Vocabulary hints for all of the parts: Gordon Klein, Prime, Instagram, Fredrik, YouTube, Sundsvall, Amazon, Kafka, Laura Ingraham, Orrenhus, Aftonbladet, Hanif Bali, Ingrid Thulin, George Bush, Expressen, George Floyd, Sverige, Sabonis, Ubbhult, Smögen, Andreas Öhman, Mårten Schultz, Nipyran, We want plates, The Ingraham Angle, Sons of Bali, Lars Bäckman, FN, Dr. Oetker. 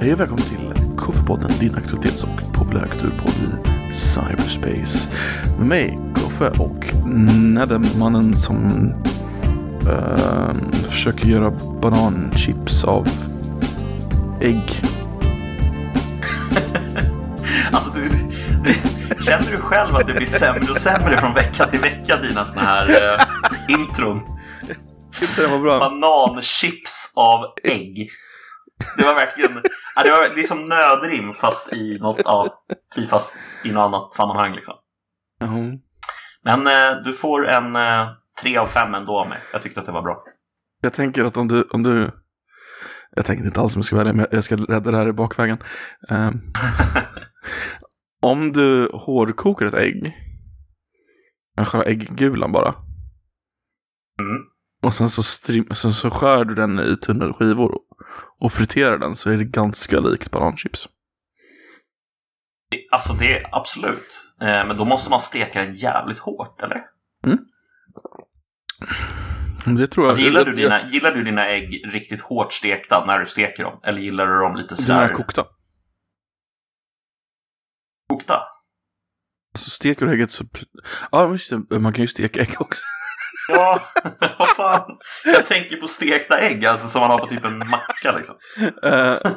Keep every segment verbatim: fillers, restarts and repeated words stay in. Hej och välkommen till Kofferpodden, din aktualitets- och populärkulturpodd i cyberspace. Med mig, Koffe, och Nedem, mannen som uh, försöker göra bananchips av ägg. Alltså du, du, känner du själv att det blir sämre och sämre från vecka till vecka, dina såna här uh, intron? Det var bra. Bananchips av ägg. Det var verkligen, ja, det var liksom nödrim fast i något, ja, fast i något annat sammanhang liksom. Mm. Men eh, du får en eh, tre av fem ändå av mig. Jag tyckte att det var bra. Jag tänker att om du, om du jag tänker inte alls om jag ska välja, men jag ska rädda det här i bakvägen. Um, om du hårdkokar ett ägg, men skär ägggulan bara. Mm. Och sen så, strim, sen så skär du den i tunnare skivor och friterar den, så är det ganska likt bananchips. Alltså det är absolut. Eh, men då måste man steka den jävligt hårt, eller? Mm. Det tror jag. Alltså, gillar, du dina, gillar du dina ägg riktigt hårt stekta när du steker dem? Eller gillar du dem lite sådär? Dina kokta. Kokta? Alltså steker du ägget så... Ja, man kan ju steka ägg också. Ja, vad fan. Jag tänker på stekta ägg, alltså som man har på typ en macka liksom. Uh,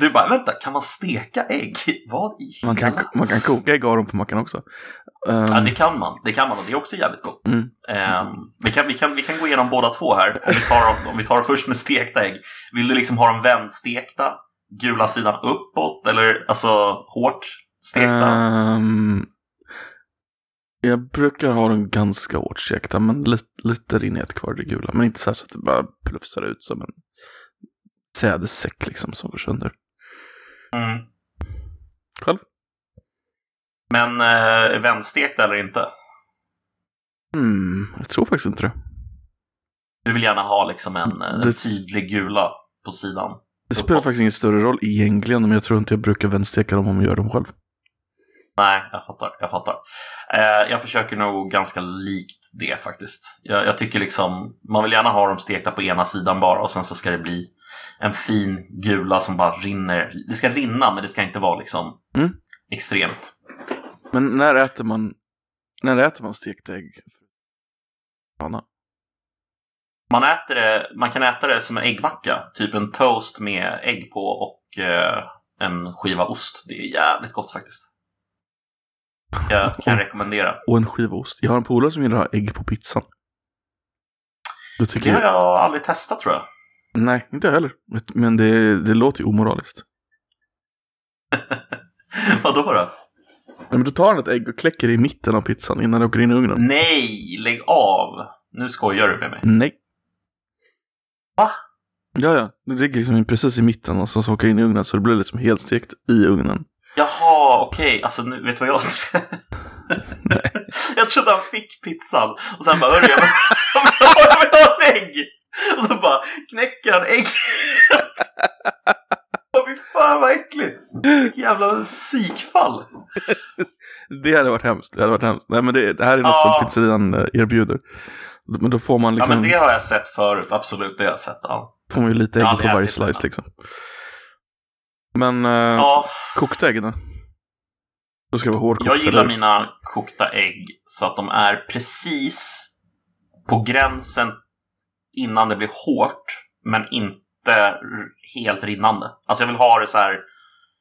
du bara, vänta, kan man steka ägg? Vad i man kan, man kan koka ägg av dem på mackan också. Um, ja, det kan man. Det kan man, och det är också jävligt gott. Mm. Um, vi, kan, vi, kan, vi kan gå igenom båda två här. Om vi tar, om vi tar först med stekta ägg. Vill du liksom ha dem vändstekta, gula sidan uppåt, eller alltså hårt stekta? Um... Jag brukar ha dem ganska hårt stekta, men lite, lite rinnighet kvar i det gula. Men inte så här så att det bara plufsar ut som en sädesäck liksom som går sönder. Mm. Själv? Men äh, vändstekta eller inte? Mm, jag tror faktiskt inte det. Du vill gärna ha liksom en, en det... tydlig gula på sidan. Det spelar faktiskt ingen större roll egentligen, men jag tror inte jag brukar vänsteka dem om jag gör dem själv. Nej, jag fattar, jag fattar. Eh, jag försöker nog ganska likt det faktiskt. Jag, jag tycker liksom, man vill gärna ha dem stekta på ena sidan bara, och sen så ska det bli en fin gula som bara rinner. Det ska rinna, men det ska inte vara liksom mm. extremt. Men när äter man när äter man stekt ägg? Anna. Man äter det, man kan äta det som en äggmacka, typ en toast med ägg på och eh, en skiva ost. Det är jävligt gott faktiskt. Jag kan och, rekommendera. Och en skivost. Jag har en polare som gillar ägg på pizzan. Det, tycker det har jag, jag aldrig testat, tror jag. Nej, inte heller. Men det, det låter ju omoraliskt. Vadå då? Nej, men du tar ett ägg och kläcker det i mitten av pizzan innan det åker in i ugnen. Nej, lägg av. Nu skojar du med mig. Nej. Va? Jaja, det ligger liksom precis i mitten och så åker in i ugnen, så det blir liksom helt stekt i ugnen. Jaha, okej. Okay. Alltså, nu, vet du vad jag... jag trodde han fick pizzan. Och sen bara, hörru, jag vill ha ett ägg. Och så bara, knäcker han ägg. Åh, fy fan, vad äckligt. Vilket jävla psykfall. Det hade varit hemskt. Det hade varit hemskt. Nej, men det, det här är något ja. som pizzerian erbjuder. Men då får man liksom... Ja, men det har jag sett förut. Absolut, det har jag sett. Ja. Får man ju lite ägg på varje slice, liksom. Men eh, ja. kokta äggen då? Då ska det vara hårdkokta. Jag gillar där. mina kokta ägg så att de är precis på gränsen innan det blir hårt, men inte helt rinnande. Alltså jag vill ha det så här.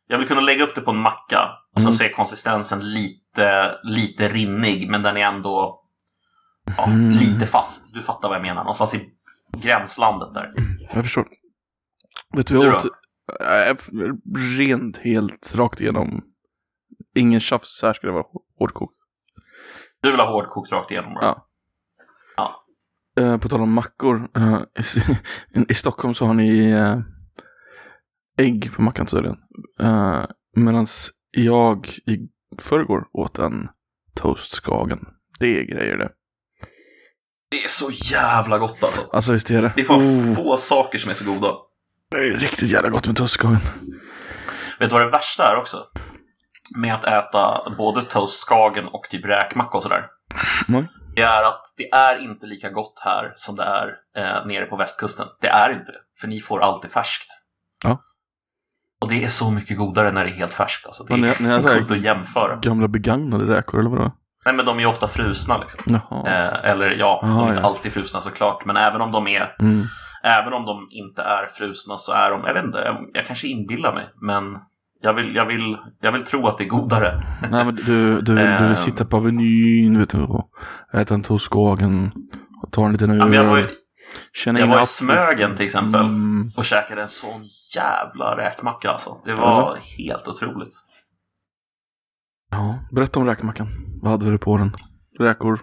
Jag vill kunna lägga upp det på en macka och så mm. ser konsistensen lite, lite rinnig, men den är ändå ja, mm. lite fast. Du fattar vad jag menar. Någonstans i gränslandet där. Jag förstår. Vet du vad? Rent helt rakt igenom. Ingen tjafs, här ska det vara hårdkok. Du vill ha hårdkok rakt igenom, bra? Ja, ja. Eh, På tal om mackor, eh, i, i Stockholm så har ni eh, ägg på mackan tydligen, eh, medan jag i förrgår åt en toastskagen. Det är grejer det. Det är så jävla gott alltså. Alltså visst är det. Det är fan oh. få saker som är så goda. Det är riktigt jävla gott med toastskagen. Vet du vad det värsta är också? Med att äta både toastskagen och typ räkmacka och sådär. Mm. Det är att det är inte lika gott här som det är eh, nere på västkusten. Det är inte det. För ni får alltid färskt. Ja. Och det är så mycket godare när det är helt färskt. Alltså, det är, när, när jag är kul att jämföra. Gamla begagnade räkor eller vadå? Nej, men de är ju ofta frusna liksom. Eh, eller ja, Jaha, de är inte ja. alltid frusna såklart. Men även om de är mm. även om de inte är frusna så är de, jag vet inte, jag, jag kanske inbillar mig. Men jag vill, jag vill, jag vill tro att det är godare. Nej, men du, du, vill, du vill sitta på Avenyn, vet du, och äta en torskagen och ta en liten öl. Ja, jag var ju, jag var i Smögen till exempel mm. och käkade en sån jävla räkmacka alltså. Det var alltså helt otroligt. Ja, berätta om räkmackan. Vad hade du på den? Räkor?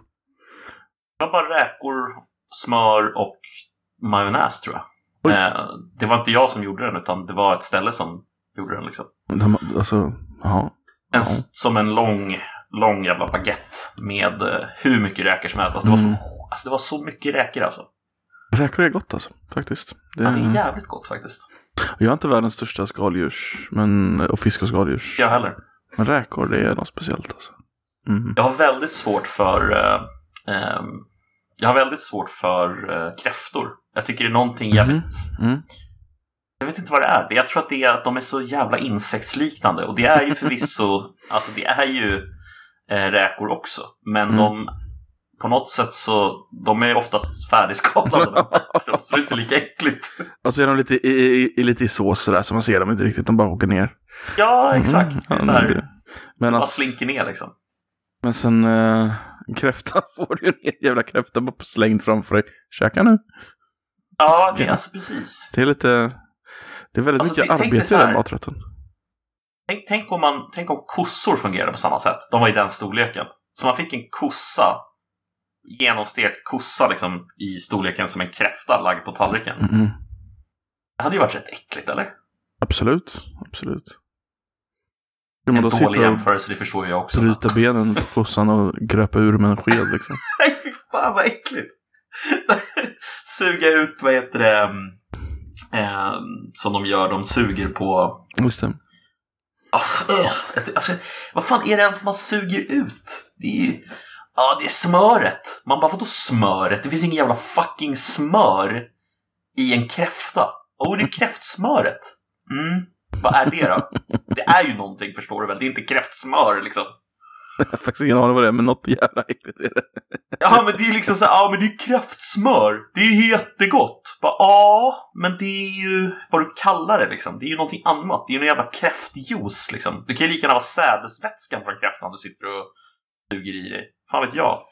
Det var bara räkor, smör och majonnäs tror jag. Eh, det var inte jag som gjorde den utan det var ett ställe som gjorde den liksom. De, alltså, aha, en, aha. Som en lång, lång jävla baguette med eh, hur mycket räkor som helst. Alltså, det, mm. var så, alltså, det var så mycket räkor alltså. Räkor är gott alltså, faktiskt. Det är, ja, det är jävligt gott faktiskt. Jag är inte världens största skaldjurs men, och fisk och skaldjurs. Jag heller. Men räkor, det är något speciellt alltså. Mm. Jag har väldigt svårt för eh, eh, jag har väldigt svårt för eh, kräftor. Jag tycker det är någonting jävligt mm. Mm. Jag vet inte vad det är. Jag tror att det är att de är så jävla insektsliknande. Och det är ju förvisso alltså det är ju eh, räkor också. Men mm. de på något sätt så de är oftast färdigskalade. Så det är inte lika äckligt. Alltså är de lite i, i, i, lite i sås där, så man ser dem inte riktigt. De bara åker ner. Ja, exakt. Mm. Det är så här, men de bara alltså, slinker ner liksom. Men sen eh, kräftan får du ju en jävla kräfta bara slängd framför dig. Käka nu. Ja, det är alltså precis. Det är lite... Det är väldigt alltså, mycket det, arbete i den maträtten. Tänk, tänk, om man, tänk om kossor fungerade på samma sätt. De var i den storleken. Så man fick en kossa, genomstekt kossa liksom, i storleken som en kräfta lagd på tallriken. Mm-hmm. Det hade ju varit rätt äckligt, eller? Absolut, absolut. En man då dålig jämförelse, det förstår jag också. Bryta då. Benen på kossan och gröpa ur med en sked liksom. Nej, fy fan vad äckligt. Suga ut, vad heter det... Eh, som de gör, de suger på. Just det. Ah, eh, alltså, vad fan är det ens man suger ut? Det är ju, ah, det är smöret. Man bara, vadå smöret? Det finns ingen jävla fucking smör i en kräfta. Åh, oh, det är kräftsmöret. Mm. Vad är det då? Det är ju någonting, förstår du väl? Det är inte kräftsmör liksom. Jag har faktiskt ingen aning vad det är, men något jävla äckligt är det. Ja, men det är liksom så här, ja, men det är kräftsmör. Det är ju jättegott. Bara, ja, men det är ju vad du kallar det liksom. Det är ju någonting annat. Det är ju en jävla kräftjuice liksom. Det kan ju lika gärna vara sädesvätskan från kräftan du sitter och suger i dig. Fan vet jag.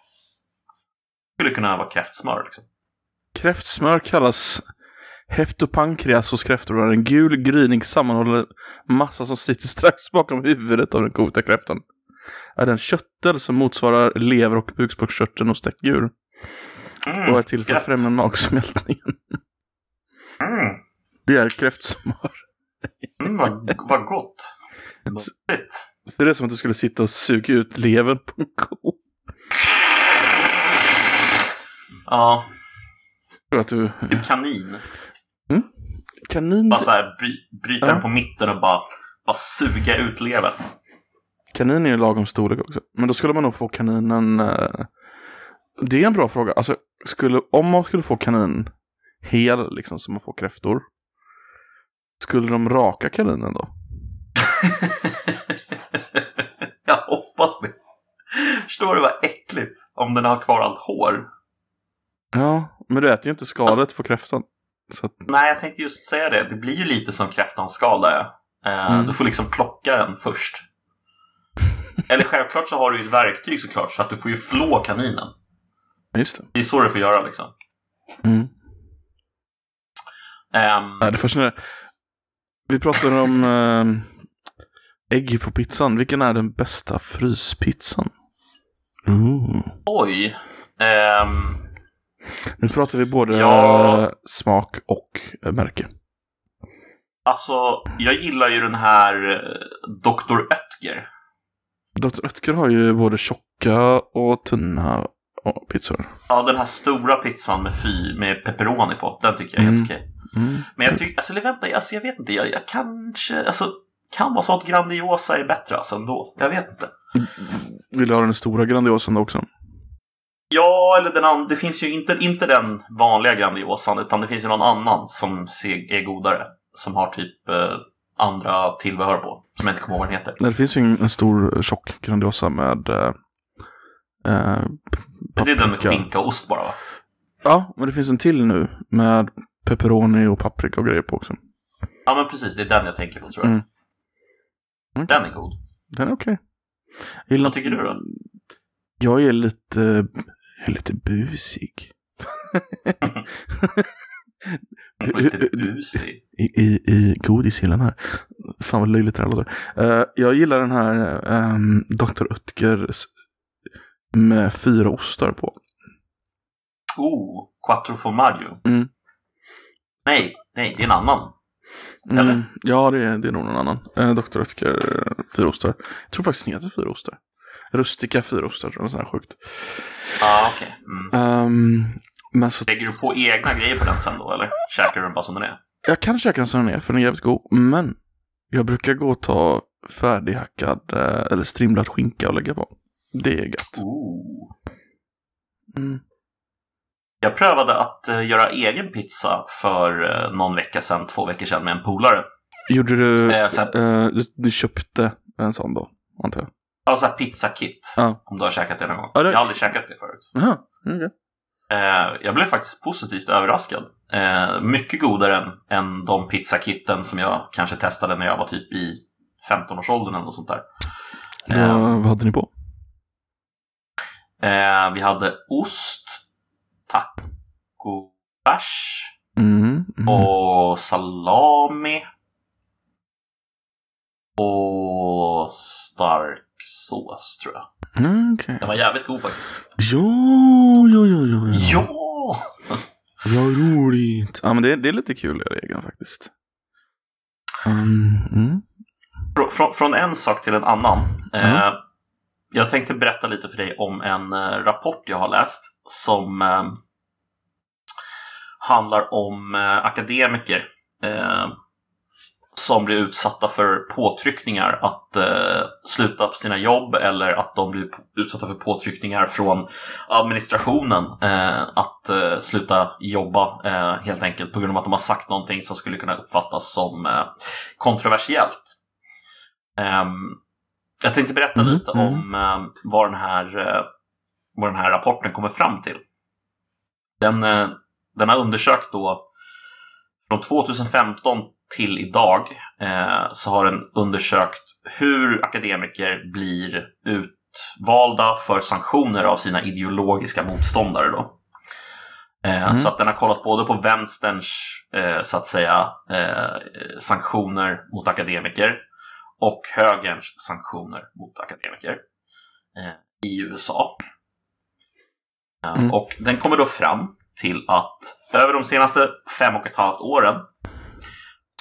Det skulle kunna vara kräftsmör liksom. Kräftsmör kallas heptopankreas hos kräftor och är en gul, grynig, sammanhållen massa som sitter strax bakom huvudet av den kokta kräftan. Är den köttel som motsvarar lever- och bukspottkörteln hos däckdjur. Mm, och är till för att främja magsmältningen. Mm. Det är kräftsmör. Mm, vad, vad gott. Så, så det är som att du skulle sitta och suga ut levern på en ko. Ja. Att du... Typ kanin. Mm? Kanin. Bara så här, bry, bryta ja. den på mitten och bara, bara suga ut levern. Kanin är ju lagom storlek också. Men då skulle man nog få kaninen... Eh... Det är en bra fråga. Alltså, skulle, om man skulle få kanin hel, liksom, som man får kräftor. Skulle de raka kaninen då? Jag hoppas det. Förstår du vad äckligt om den har kvar allt hår? Ja, men du äter ju inte skalet alltså, på kräftan. Så att... Nej, jag tänkte just säga det. Det blir ju lite som kräftans skal där. Eh, mm. Du får liksom plocka den först. Eller självklart så har du ju ett verktyg såklart, så att du får ju flå kaninen. Just det. Det är så du får göra liksom. Mm. Um, ja, det fascinerar. Vi pratade om um, ägg på pizzan. Vilken är den bästa fryspizzan? Ooh. Oj. Um, nu pratar vi både ja, smak och märke. Alltså, jag gillar ju den här doktor Oetker. doktor Oetker har ju både tjocka och tunna och pizzor. Ja, den här stora pizzan med fy med pepperoni på, den tycker jag är mm. helt okej. Mm. Men jag tycker alltså vänta, alltså, jag vet inte, jag, jag kanske alltså kan vara så att Grandiosa är bättre alltså ändå. Jag vet inte. Vill du ha den stora Grandiosan då också? Ja, eller den andra, det finns ju inte inte den vanliga Grandiosan utan det finns ju någon annan som ser, är godare som har typ eh, andra tillbehör på, som jag inte kommer ihåg vad den heter. Det finns ju en stor tjock Grandiosa med eh, men det är den med skinka och ost bara, va? Ja, men det finns en till nu med pepperoni och paprika och grejer på också. Ja, men precis, det är den jag tänker på, tror jag. Mm. Mm. Den är god. Den är okej. Okay. Vad tycker du då? Jag är lite, jag är lite busig. Lite busig. I, i, i godishyllan här. Fan vad löjligt det här låter. Uh, jag gillar den här um, doktor Oetker med fyra ostar på. Oh, Quattro Formaggio. Mm. Nej, nej, det är en annan. Mm, ja, det är, det är nog någon annan. Eh, doktor Oetker fyrostar. Jag tror faktiskt den heter fyrostar. Rustika fyrostar, tror jag, sådär sjukt. Ja, ah, okej. Okay. Mm. Um, men så... Lägger du på egna grejer på den sen då, eller käkar du den bara som den är? Jag kan käka den som den är, för den är jävligt god. Men jag brukar gå och ta färdighackad eller strimlad skinka och lägga på. Det är gött. Oh. Mm. Jag prövade att göra egen pizza för någon vecka sedan, två veckor sedan, med en polare. Gjorde du, eh, sen, eh, du, du köpte en sån då, antar jag? Ja, så här pizzakit, ah. om du har käkat det någon gång. Ah, det... Jag har aldrig käkat det förut. Aha, okay. eh, jag blev faktiskt positivt överraskad. Eh, mycket godare än, än de pizzakitten som jag kanske testade när jag var typ i femton-årsåldern eller något sånt där. Eh, vad, vad hade ni på? Eh, vi hade ost, tacobärs mm, mm. och salami och stark sås, tror jag. Mm, okay. Den var jävligt god faktiskt. Jo, jo, jo, jo. jo. Ja! Vad roligt. Ja, men det, det är lite kul i regeln faktiskt. Mm, mm. Från, från en sak till en annan. Mm. Eh, Jag tänkte berätta lite för dig om en rapport jag har läst som eh, handlar om eh, akademiker eh, som blir utsatta för påtryckningar att eh, sluta på sina jobb, eller att de blir utsatta för påtryckningar från administrationen eh, att eh, sluta jobba eh, helt enkelt på grund av att de har sagt någonting som skulle kunna uppfattas som eh, kontroversiellt. Eh, Jag tänkte berätta mm, lite mm. om eh, vad, den här, eh, vad den här rapporten kommer fram till. Den, eh, den har undersökt då från tjugohundrafemton till idag, eh, så har den undersökt hur akademiker blir utvalda för sanktioner av sina ideologiska motståndare då. Eh, mm. Så att den har kollat både på vänsterns eh, så att säga eh, sanktioner mot akademiker och högerns sanktioner mot akademiker eh, i U S A. Eh, mm. Och den kommer då fram till att över de senaste fem och ett halvt åren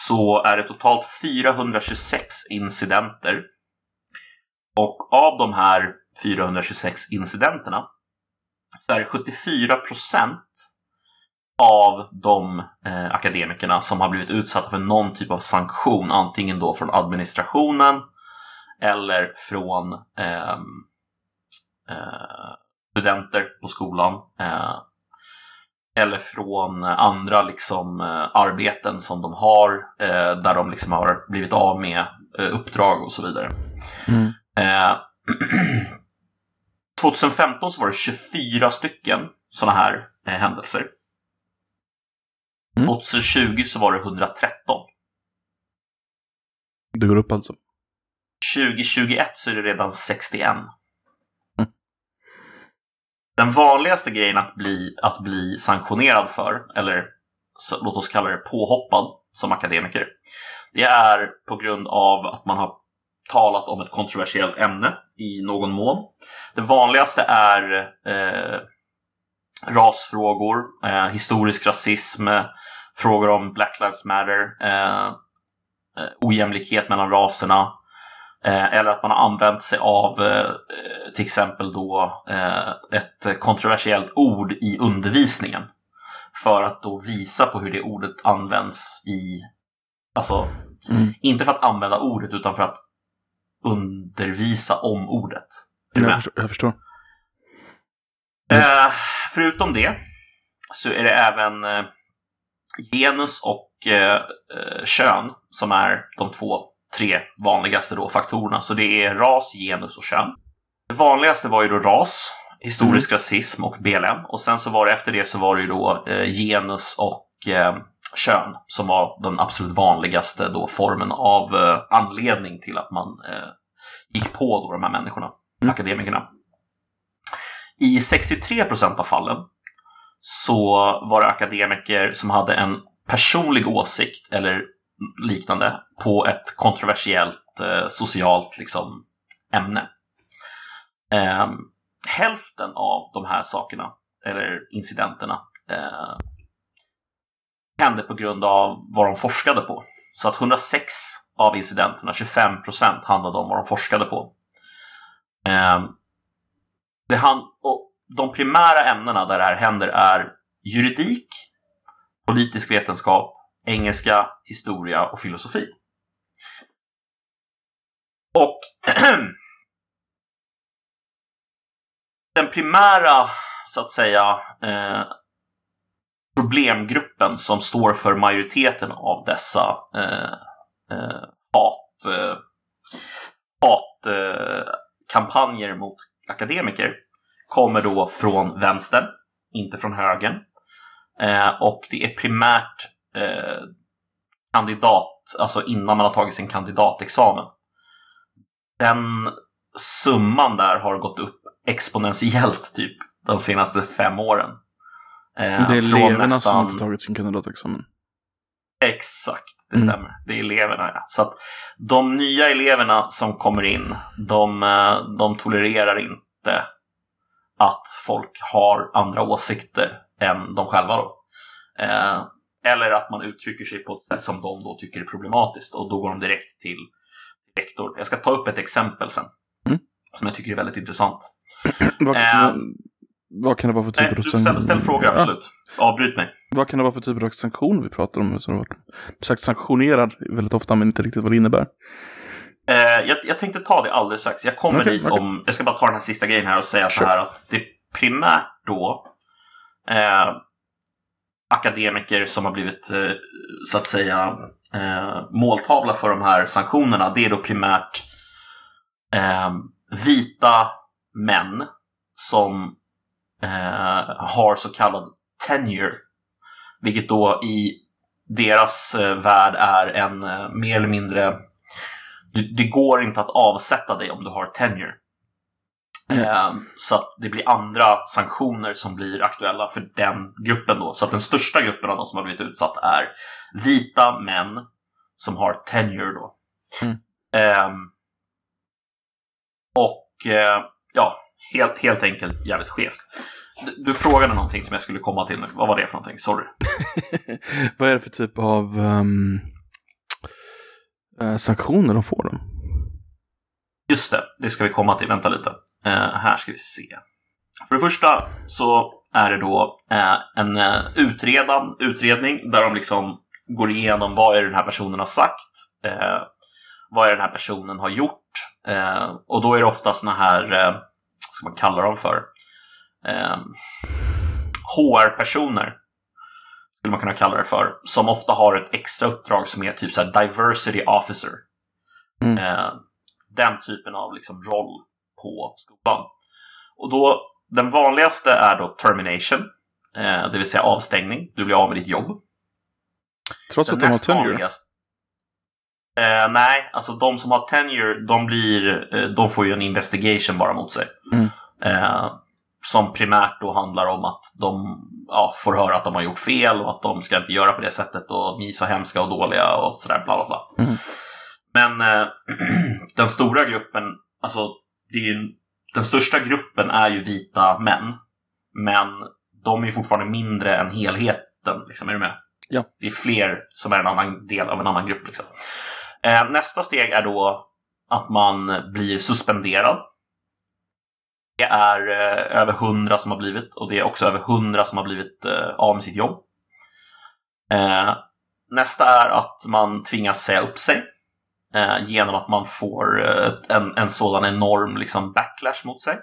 så är det totalt fyrahundratjugosex incidenter. Och av de här fyrahundratjugosex incidenterna så är det sjuttiofyra procent av de eh, akademikerna som har blivit utsatta för någon typ av sanktion, antingen då från administrationen eller från eh, eh, studenter på skolan eh, eller från andra liksom eh, arbeten som de har eh, där de liksom har blivit av med eh, uppdrag och så vidare. Mm. Eh, tjugohundrafemton så var det tjugofyra stycken såna här eh, händelser. Mm. tjugohundratjugo så var det hundratretton. Det går upp alltså. tjugohundratjugoett så är det redan sextioen. Mm. Den vanligaste grejen att bli, att bli sanktionerad för, eller så, låt oss kalla det påhoppad som akademiker, det är på grund av att man har talat om ett kontroversiellt ämne i någon mån. Det vanligaste är... Eh, rasfrågor, eh, historisk rasism, eh, frågor om Black Lives Matter, eh, eh, ojämlikhet mellan raserna, eh, eller att man har använt sig av eh, till exempel då eh, ett kontroversiellt ord i undervisningen för att då visa på hur det ordet används i, alltså mm. inte för att använda ordet utan för att undervisa om ordet. Jag förstår, jag förstår. Eh, förutom det så är det även eh, genus och och eh, kön som är de två, tre vanligaste då faktorerna. Så det är ras, genus och kön. Det vanligaste var ju då ras, historisk mm. rasism och B L M. Och sen så var det efter det så var det ju då eh, genus och eh, kön som var den absolut vanligaste då formen av eh, anledning till att man eh, gick på då de här människorna, mm. akademikerna. I sextiotre procent av fallen så var det akademiker som hade en personlig åsikt eller liknande på ett kontroversiellt eh, socialt liksom, ämne. Eh, hälften av de här sakerna eller incidenterna eh, hände på grund av vad de forskade på. Så att hundrasex av incidenterna, tjugofem procent, handlade om vad de forskade på. Eh, det hand- och de primära ämnena där det här händer är juridik, politisk vetenskap, engelska, historia och filosofi. Och den primära, så att säga, eh, problemgruppen som står för majoriteten av dessa eh, eh, hat, eh, hat eh, kampanjer mot akademiker kommer då från vänstern, inte från högern. Eh, och det är primärt Eh, kandidat, alltså innan man har tagit sin kandidatexamen. Den summan där har gått upp exponentiellt typ de senaste fem åren. Eh, det är eleverna nästan som inte tagit sin kandidatexamen. Exakt, det mm. stämmer. Det är eleverna, ja. Så att de nya eleverna som kommer in, de, de tolererar inte att folk har andra åsikter än de själva då. Eh, Eller att man uttrycker sig på ett sätt som de då tycker är problematiskt. Och då går de direkt till rektor. Jag ska ta upp ett exempel sen. Mm. Som jag tycker är väldigt intressant. vad, eh, vad kan det vara för typ av sanktion? Ställ, ställ frågor, absolut. Ja. Avbryt mig. Vad kan det vara för typ av sanktion vi pratar om? Som du sagt sanktionerad väldigt ofta men inte riktigt vad det innebär. Eh, jag, jag tänkte ta det alldeles strax. Jag kommer okay, dit okay. om... Jag ska bara ta den här sista grejen här och säga sure. så här att det primärt då... Eh, akademiker som har blivit så att säga måltavla för de här sanktionerna, det är då primärt eh, vita män som eh, har så kallad tenure, vilket då i deras eh, värld är en eh, mer eller mindre det, det går inte att avsätta dig om du har tenure. Mm. Så att det blir andra sanktioner som blir aktuella för den gruppen då. Så att den största gruppen av de som har blivit utsatt är vita män som har tenure då. Mm. um, Och uh, ja, helt, helt enkelt jävligt skevt. Du, du frågade någonting som jag skulle komma till nu. Vad var det för någonting? Sorry. Vad är det för typ av um, uh, sanktioner de får då? Just det, det ska vi komma till. Vänta lite. Eh, här ska vi se. För det första så är det då eh, en utredan, utredning där de liksom går igenom vad är den här personen har sagt, eh, vad är den här personen har gjort. Eh, och då är det ofta såna här, eh, vad ska man kalla dem för, eh, H R-personer skulle man kunna kalla det för, som ofta har ett extra uppdrag som är typ så här diversity officer. Mm. Eh, den typen av liksom roll på skolan. Och då, den vanligaste är då termination. Eh, det vill säga avstängning. Du blir av med ditt jobb. Trots den att de har tenure? Eh, nej, alltså de som har tenure, de, blir, eh, de får ju en investigation bara mot sig. Mm. Eh, som primärt då handlar om att de ja, får höra att de har gjort fel och att de ska inte göra på det sättet och ni är så hemska och dåliga och sådär bla bla bla. Mm. Men eh, den stora gruppen, alltså det är ju, den största gruppen är ju vita män. Men de är ju fortfarande mindre än helheten, liksom, är du med? Ja. Det är fler som är en annan del av en annan grupp, liksom. Eh, nästa steg är då att man blir suspenderad. Det är eh, över hundra som har blivit, och det är också över hundra som har blivit eh, av med sitt jobb. Eh, nästa är att man tvingas säga upp sig. Eh, genom att man får eh, en, en sådan enorm liksom, backlash mot sig.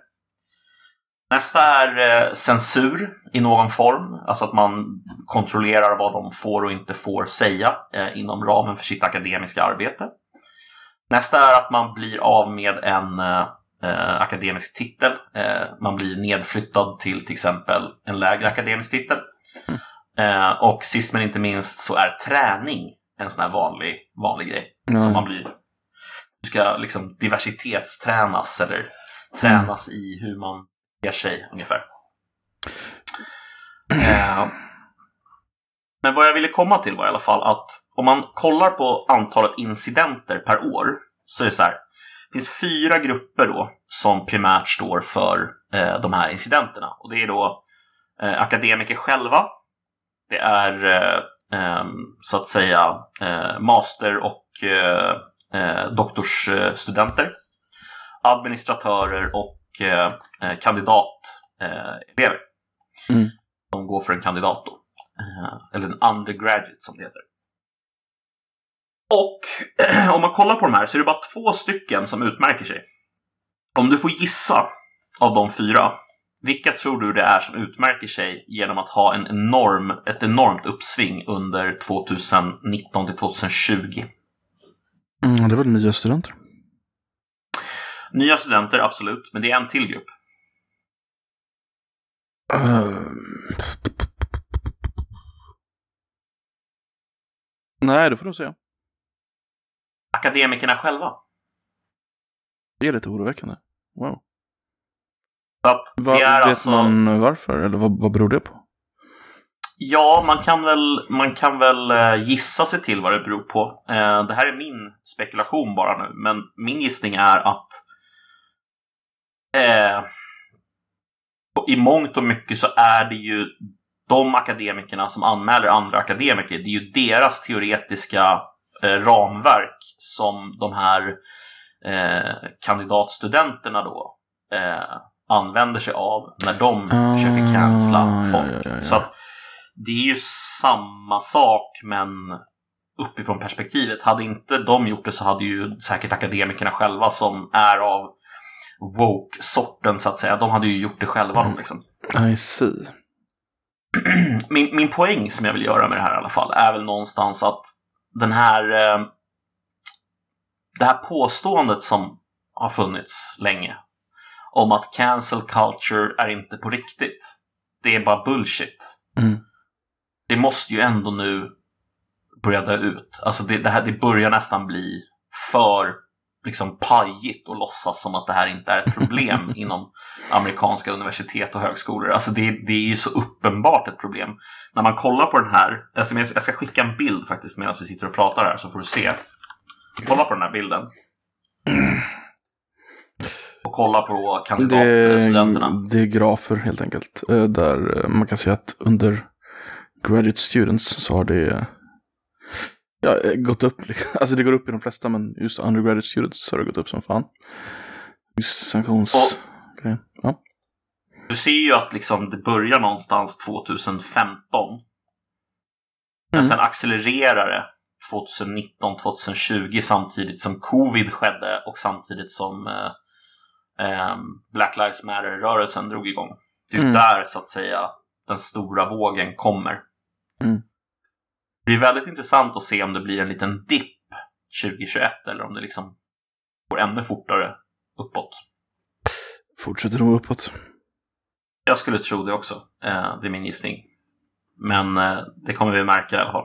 Nästa är eh, censur i någon form. Alltså att man kontrollerar vad de får och inte får säga eh, inom ramen för sitt akademiska arbete. Nästa är att man blir av med en eh, akademisk titel. Eh, man blir nedflyttad till till exempel en lägre akademisk titel. Mm. Eh, och sist men inte minst så är träning en sån här vanlig, vanlig grej. Mm. Som man blir, du ska liksom diversitetstränas eller tränas mm. i hur man ger sig ungefär. Eh, men vad jag ville komma till var i alla fall att om man kollar på antalet incidenter per år så är det så här. Det finns fyra grupper då som primärt står för eh, de här incidenterna. Och det är då eh, akademiker själva. Det är eh, eh, så att säga eh, master- och eh, eh, doktorsstudenter, administratörer och eh, kandidatelever eh, mm. som går för en kandidat då. Eh, eller en undergraduate som det heter. Och om man kollar på de här så är det bara två stycken som utmärker sig. Om du får gissa av de fyra, vilka tror du det är som utmärker sig genom att ha en enorm, ett enormt uppsving under tjugonitton till tjugotjugo? Mm, det var nya studenter. Nya studenter, absolut. Men det är en till grupp. Um... Nej, det får du säga. Akademikerna själva. Det är lite oroväckande. Wow. Så att det Va, är vet alltså... man varför? Eller vad, vad beror det på? Ja, man kan, väl, man kan väl gissa sig till vad det beror på. Det här är min spekulation bara nu. Men min gissning är att eh, i mångt och mycket så är det ju de akademikerna som anmäler andra akademiker. Det är ju deras teoretiska ramverk som de här eh, kandidatstudenterna då eh, använder sig av när de oh, försöker cancella folk. Ja, ja, ja. Så att det är ju samma sak men uppifrån perspektivet. Hade inte de gjort det så hade ju säkert akademikerna själva som är av woke-sorten så att säga, de hade ju gjort det själva. Mm. Liksom. I see. Min, min poäng som jag vill göra med det här i alla fall är väl någonstans att Den här, det här påståendet som har funnits länge om att cancel culture är inte på riktigt, det är bara bullshit. Mm. Det måste ju ändå nu börja dö ut. Alltså det, det, här, det börjar nästan bli för liksom pajigt och låtsas som att det här inte är ett problem inom amerikanska universitet och högskolor. Alltså det, det är ju så uppenbart ett problem. När man kollar på den här, alltså jag ska skicka en bild faktiskt medan vi sitter och pratar här så får du se. Kolla på den här bilden. Och kolla på kandidatstudenterna. Det, det är grafer helt enkelt. Där man kan se att under graduate students så har det... Ja, gått upp liksom. Alltså det går upp i de flesta, men just undergraduate students har det gått upp som fan. Just sanktions... Och, ja. Du ser ju att liksom det börjar någonstans tjugofemton. Men mm. sen accelererar det tjugonitton till tjugotjugo samtidigt som covid skedde och samtidigt som eh, eh, Black Lives Matter-rörelsen drog igång. Det är mm. där så att säga den stora vågen kommer. Mm. Det är väldigt intressant att se om det blir en liten dipp tjugotjugoett eller om det liksom går ännu fortare uppåt. Fortsätter de uppåt? Jag skulle tro det också. Det är min gissning. Men det kommer vi märka i alla fall.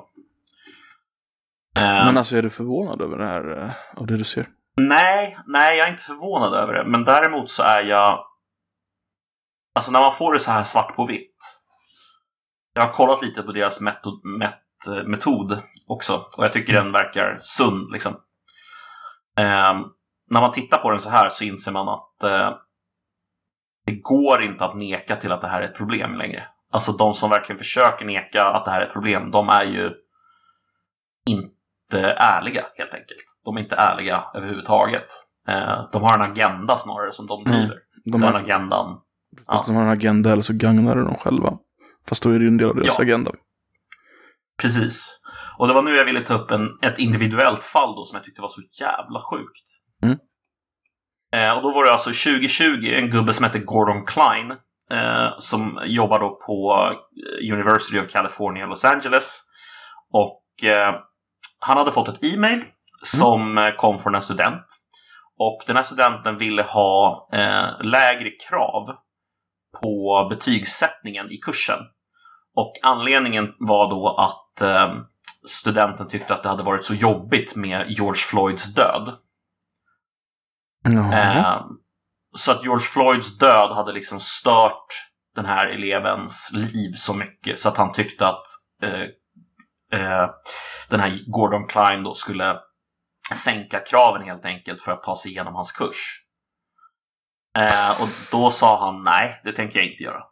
Men alltså är du förvånad över det här av det du ser? Nej, nej, jag är inte förvånad över det. Men däremot så är jag... Alltså när man får det så här svart på vitt. Jag har kollat lite på deras metod... Met- metod också. Och jag tycker den verkar sund liksom. eh, När man tittar på den så här så inser man att eh, det går inte att neka till att det här är ett problem längre. Alltså de som verkligen försöker neka att det här är ett problem, de är ju inte ärliga helt enkelt. De är inte ärliga överhuvudtaget. eh, De har en agenda snarare som de driver. Mm, de har en agendan. Fast ja. De har en agenda eller så gagnar de själva. Fast då är det ju en del av deras ja. agenda. Precis. Och det var nu jag ville ta upp en, ett individuellt fall då som jag tyckte var så jävla sjukt. Mm. Eh, och då var det alltså tjugotjugo en gubbe som hette Gordon Klein eh, som jobbar då på University of California Los Angeles. Och eh, han hade fått ett e-mail som mm. kom från en student. Och den här studenten ville ha eh, lägre krav på betygssättningen i kursen. Och anledningen var då att eh, studenten tyckte att det hade varit så jobbigt med George Floyds död. Mm. Eh, så att George Floyds död hade liksom stört den här elevens liv så mycket. Så att han tyckte att eh, eh, den här Gordon Klein då skulle sänka kraven helt enkelt för att ta sig igenom hans kurs. Eh, och då sa han nej, det tänker jag inte göra.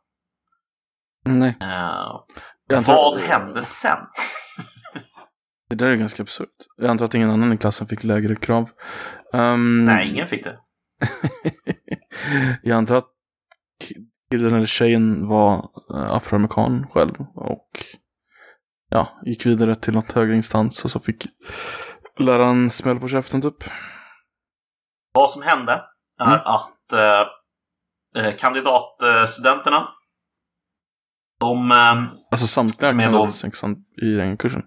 Nej. Eh, jag vad att... hände sen? Det där är ganska absurt. Jag antar att ingen annan i klassen fick lägre krav. Um... Nej, ingen fick det. Jag antar att killen eller tjejen var afroamerikan själv och ja, gick vidare till något högre instans och så fick läraren smäll på käften typ. Vad som hände är mm. att eh, kandidatstudenterna de eh, alltså samtliga kandidatstudenterna då... i den kursen?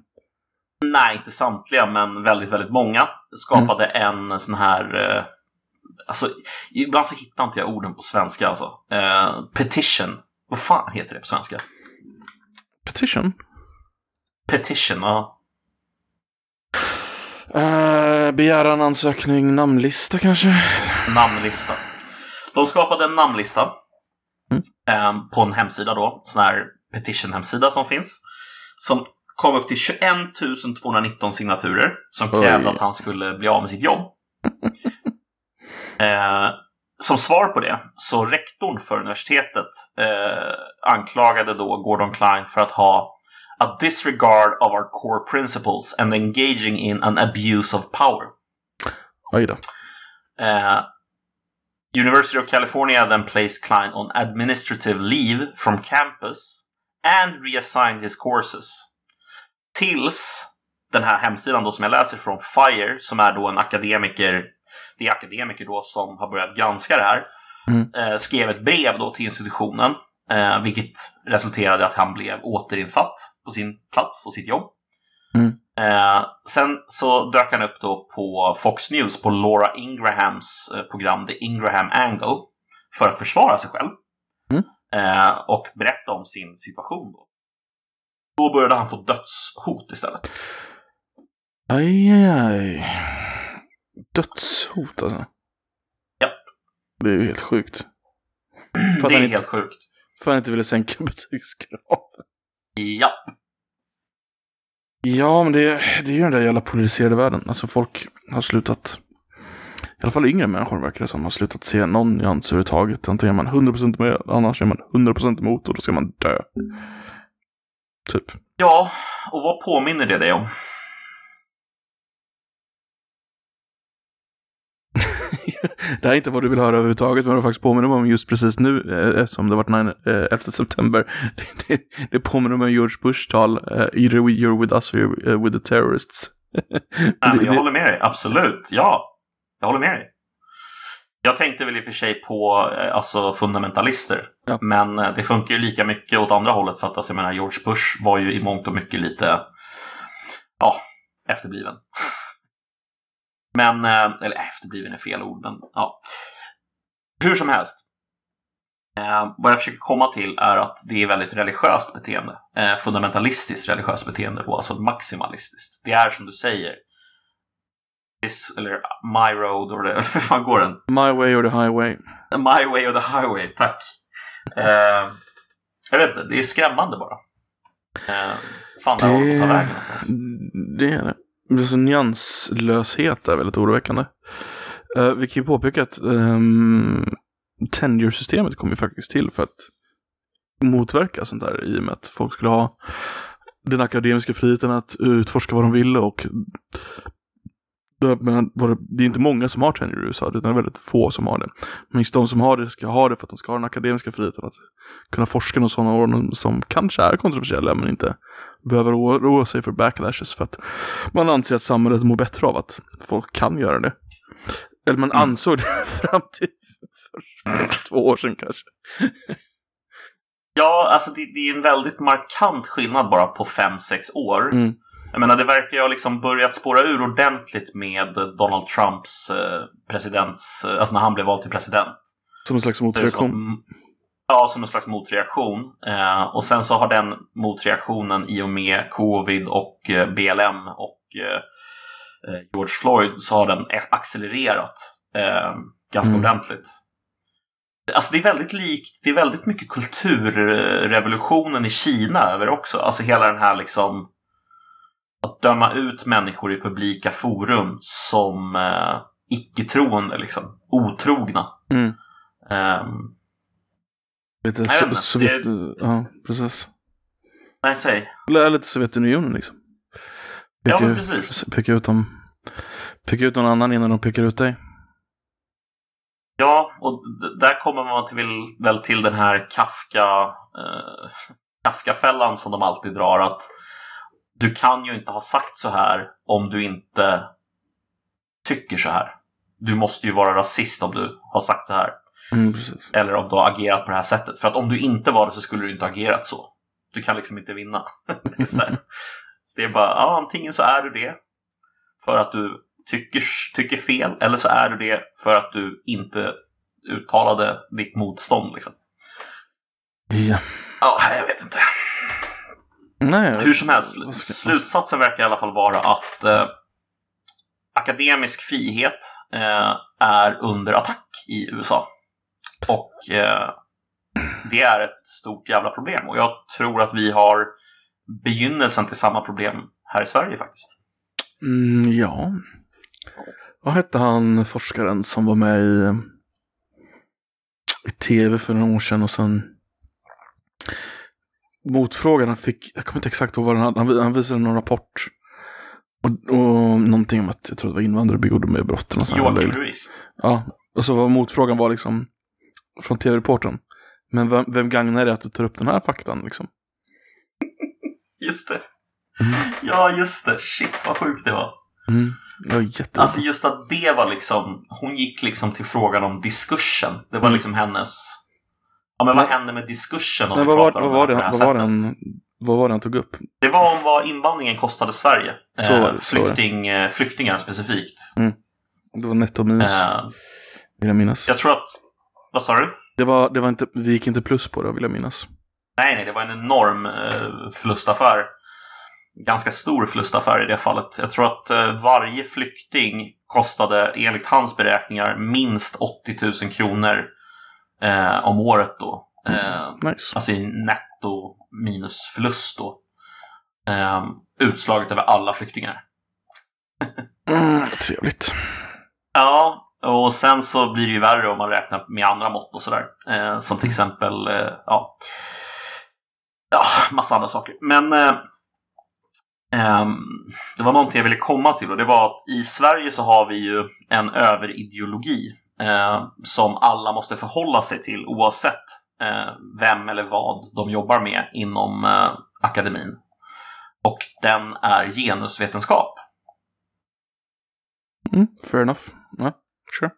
Nej, inte samtliga, men väldigt, väldigt många skapade mm. en sån här eh, alltså, ibland så hittar inte jag orden på svenska alltså. Eh, petition. Vad fan heter det på svenska? Petition? Petition, ja. Eh, begäran, ansökning, namnlista kanske? Namnlista. De skapade en namnlista mm. eh, på en hemsida då. Sån här petition-hemsida som finns. Som kom upp till tjugoett tusen tvåhundranitton signaturer. Som krävde att han skulle bli av med sitt jobb. Eh, som svar på det så rektorn för universitetet eh, anklagade då Gordon Klein för att ha a disregard of our core principles and engaging in an abuse of power. Oj då. Eh, University of California then placed Klein on administrative leave from campus and reassigned his courses. Tills den här hemsidan då som jag läser från Fire, som är då en akademiker det är akademiker då som har börjat granska det här mm. eh, skrev ett brev då till institutionen eh, vilket resulterade att han blev återinsatt på sin plats och sitt jobb. Mm. Eh, sen så dök han upp då på Fox News på Laura Ingrahams eh, program The Ingraham Angle för att försvara sig själv mm. eh, och berätta om sin situation då. Då började han få dödshot istället. Aj, aj. Dödshot alltså. Ja. Det är ju helt sjukt. För det är helt inte, sjukt. För att han inte ville sänka betygskraven. Ja. Ja, men det, det är ju den där jävla polariserade världen. Alltså folk har slutat, i alla fall yngre människor verkar det som, har slutat se någon nyans överhuvudtaget. Antingen är man hundra procent med, annars är man hundra procent emot och då ska man dö. Typ. Ja, och vad påminner det dig om? Det här är inte vad du vill höra överhuvudtaget, men jag faktiskt påminner om just precis nu eh, eftersom det har varit elfte september. Det, det, det påminner om George Bush tal eh, either you're with us or you're uh, with the terrorists. Nej, det, men jag det... håller med dig, absolut. Ja, jag håller med dig. Jag tänkte väl i och för sig på eh, alltså fundamentalister, ja. Men eh, det funkar ju lika mycket åt andra hållet. För att alltså, jag menar, George Bush var ju i mångt och mycket lite ja, efterbliven. Men, eller efterbliven är fel ord, men ja. Hur som helst. Eh, vad jag försöker komma till är att det är väldigt religiöst beteende. Eh, fundamentalistiskt religiöst beteende och alltså maximalistiskt. Det är som du säger. This, eller my road, or the, eller hur fan går den? My way or the highway. My way or the highway, tack. Eh, jag vet inte, det är skrämmande bara. Eh, fan, det har ta vägen någonstans. Det är det. Alltså, nyanslöshet är väldigt oroväckande. Uh, vi kan ju påpeka att um, tenure-systemet kom ju faktiskt till för att motverka sånt där, i och med att folk skulle ha den akademiska friheten att utforska vad de ville. Och det, men, det, det är inte många som har tenure i U S A, det är väldigt få som har det. Men just de som har det ska ha det för att de ska ha den akademiska friheten att kunna forska någon sådana ord som kanske är kontroversiella men inte behöver oroa sig för backlashes, för att man anser att samhället mår bättre av att folk kan göra det. Eller man ansåg det fram till för två år sedan kanske. Ja, alltså det, det är en väldigt markant skillnad bara på fem sex år. Mm. Jag menar, det verkar ju ha liksom börjat spåra ur ordentligt med Donald Trumps eh, presidents... Eh, alltså när han blev vald till president. Som en slags motreaktion. Som, ja, som en slags motreaktion. Eh, och sen så har den motreaktionen i och med covid och eh, B L M och eh, George Floyd, så har den accelererat eh, ganska mm. ordentligt. Alltså det är väldigt likt, det är väldigt mycket kulturrevolutionen i Kina över också. Alltså hela den här liksom att döma ut människor i publika forum som eh, icke-troende liksom, otrogna. Mm. Um, lite so- inte, Sovjet... det... Ja, precis. Nej, säg. Eller lite Sovjetunionen liksom. Peka, ja, precis. Peka ut dem. Peka ut någon annan innan de pekar ut dig. Ja, och där kommer man till, väl till den här Kafka, eh, Kafka-fällan som de alltid drar, att du kan ju inte ha sagt så här om du inte tycker så här. Du måste ju vara rasist om du har sagt så här. Mm, precis. Eller om du har agerat på det här sättet. För att om du inte var det så skulle du inte ha agerat så. Du kan liksom inte vinna. Det är så här. Det är bara, ja, antingen så är du det för att du Tycker, tycker fel, eller så är du det för att du inte uttalade ditt motstånd liksom. Ja. Ja, jag vet inte. Nej. Hur som helst, slutsatsen verkar i alla fall vara att eh, akademisk frihet eh, är under attack i U S A. Och eh, det är ett stort jävla problem. Och jag tror att vi har begynnelsen till samma problem här i Sverige faktiskt. Mm, ja. Vad hette han forskaren som var med i, i tv för några år sedan, och sen motfrågan han fick, jag kommer inte exakt ihåg vad han hade, han, han visade någon rapport och, och någonting om att jag tror det var invandrare begjorde med brotten och sådär. Joakim Ruist. Ja, och så var motfrågan var liksom från tv-reporten, men vem, vem gagnar det att du tar upp den här faktan liksom? Just det. Mm. Ja, just det. Shit, vad sjukt det var. Mm. Alltså just att det var liksom, hon gick liksom till frågan om diskursen. Det var liksom hennes, ja, men vad hände med diskursen om, men vi vad, vad, om var det, vad, var den, vad var det han tog upp? Det var om vad invandringen kostade Sverige, så var det, Flykting, så var det. Flyktingar specifikt. mm. Det var netto minus, eh, vill jag minnas. Jag tror att, vad sa du? Det var, det var inte, vi gick inte plus på det, vill jag minnas. Nej, nej, det var en enorm eh, förlustaffär. Ganska stor förlustaffär i det fallet. Jag tror att eh, varje flykting kostade enligt hans beräkningar minst åttio tusen kronor eh, om året då. Eh, nice. Alltså i netto minus förlust då. Eh, utslaget över alla flyktingar. mm, trevligt. Ja, och sen så blir det ju värre om man räknar med andra mått och sådär. Eh, som till exempel, eh, ja. ja, massa andra saker. Men... Eh, Um, det var någonting jag ville komma till, och det var att i Sverige så har vi ju en överideologi uh, som alla måste förhålla sig till oavsett uh, vem eller vad de jobbar med inom uh, akademin. Och den är genusvetenskap. Mm, fair enough. Yeah, sure.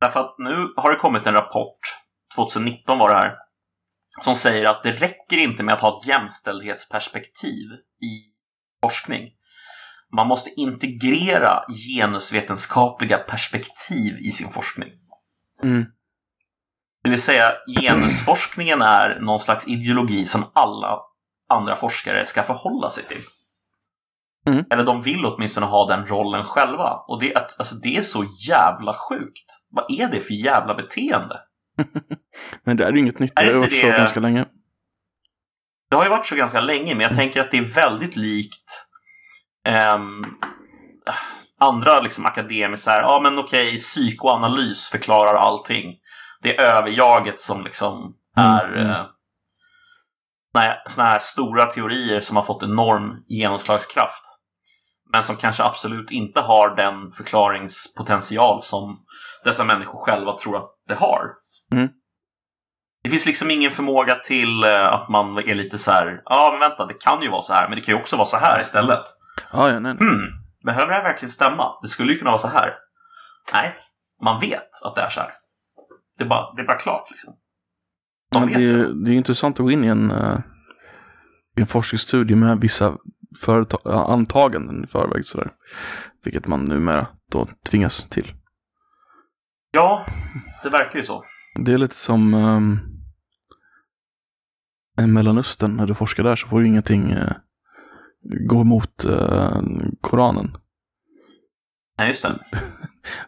Därför att nu har det kommit en rapport, tjugonitton var det här, som säger att det räcker inte med att ha ett jämställdhetsperspektiv i forskning. Man måste integrera genusvetenskapliga perspektiv i sin forskning. Mm. Det vill säga, genusforskningen är någon slags ideologi som alla andra forskare ska förhålla sig till. Mm. Eller de vill åtminstone ha den rollen själva. Och det, alltså, det är så jävla sjukt. Vad är det för jävla beteende? Men det är ju inget nytt, det har varit så ganska länge. Det har ju varit så ganska länge, men jag tänker att det är väldigt likt eh, andra liksom akademiker. Ja, men okej, psykoanalys förklarar allting. Det är överjaget som liksom är mm. eh, sådana här stora teorier som har fått enorm genomslagskraft, men som kanske absolut inte har den förklaringspotential som dessa människor själva tror att det har. Mm. Det finns liksom ingen förmåga till att man är lite så här, ja, men vänta, det kan ju vara så här, men det kan ju också vara så här istället. Ja, ja, nej, nej. Mm, behöver det här verkligen stämma? Det skulle ju kunna vara så här. Nej, man vet att det är så här. Det är bara, det är bara klart liksom. Ja, det, är, det är intressant att gå in i en, uh, en forskningsstudie med vissa företag- antaganden i förväg sådär, vilket man numera då tvingas till. Ja, det verkar ju så. Det är lite som um, i Mellanöstern, när du forskar där så får du ingenting uh, gå emot uh, Koranen. Nej, just det.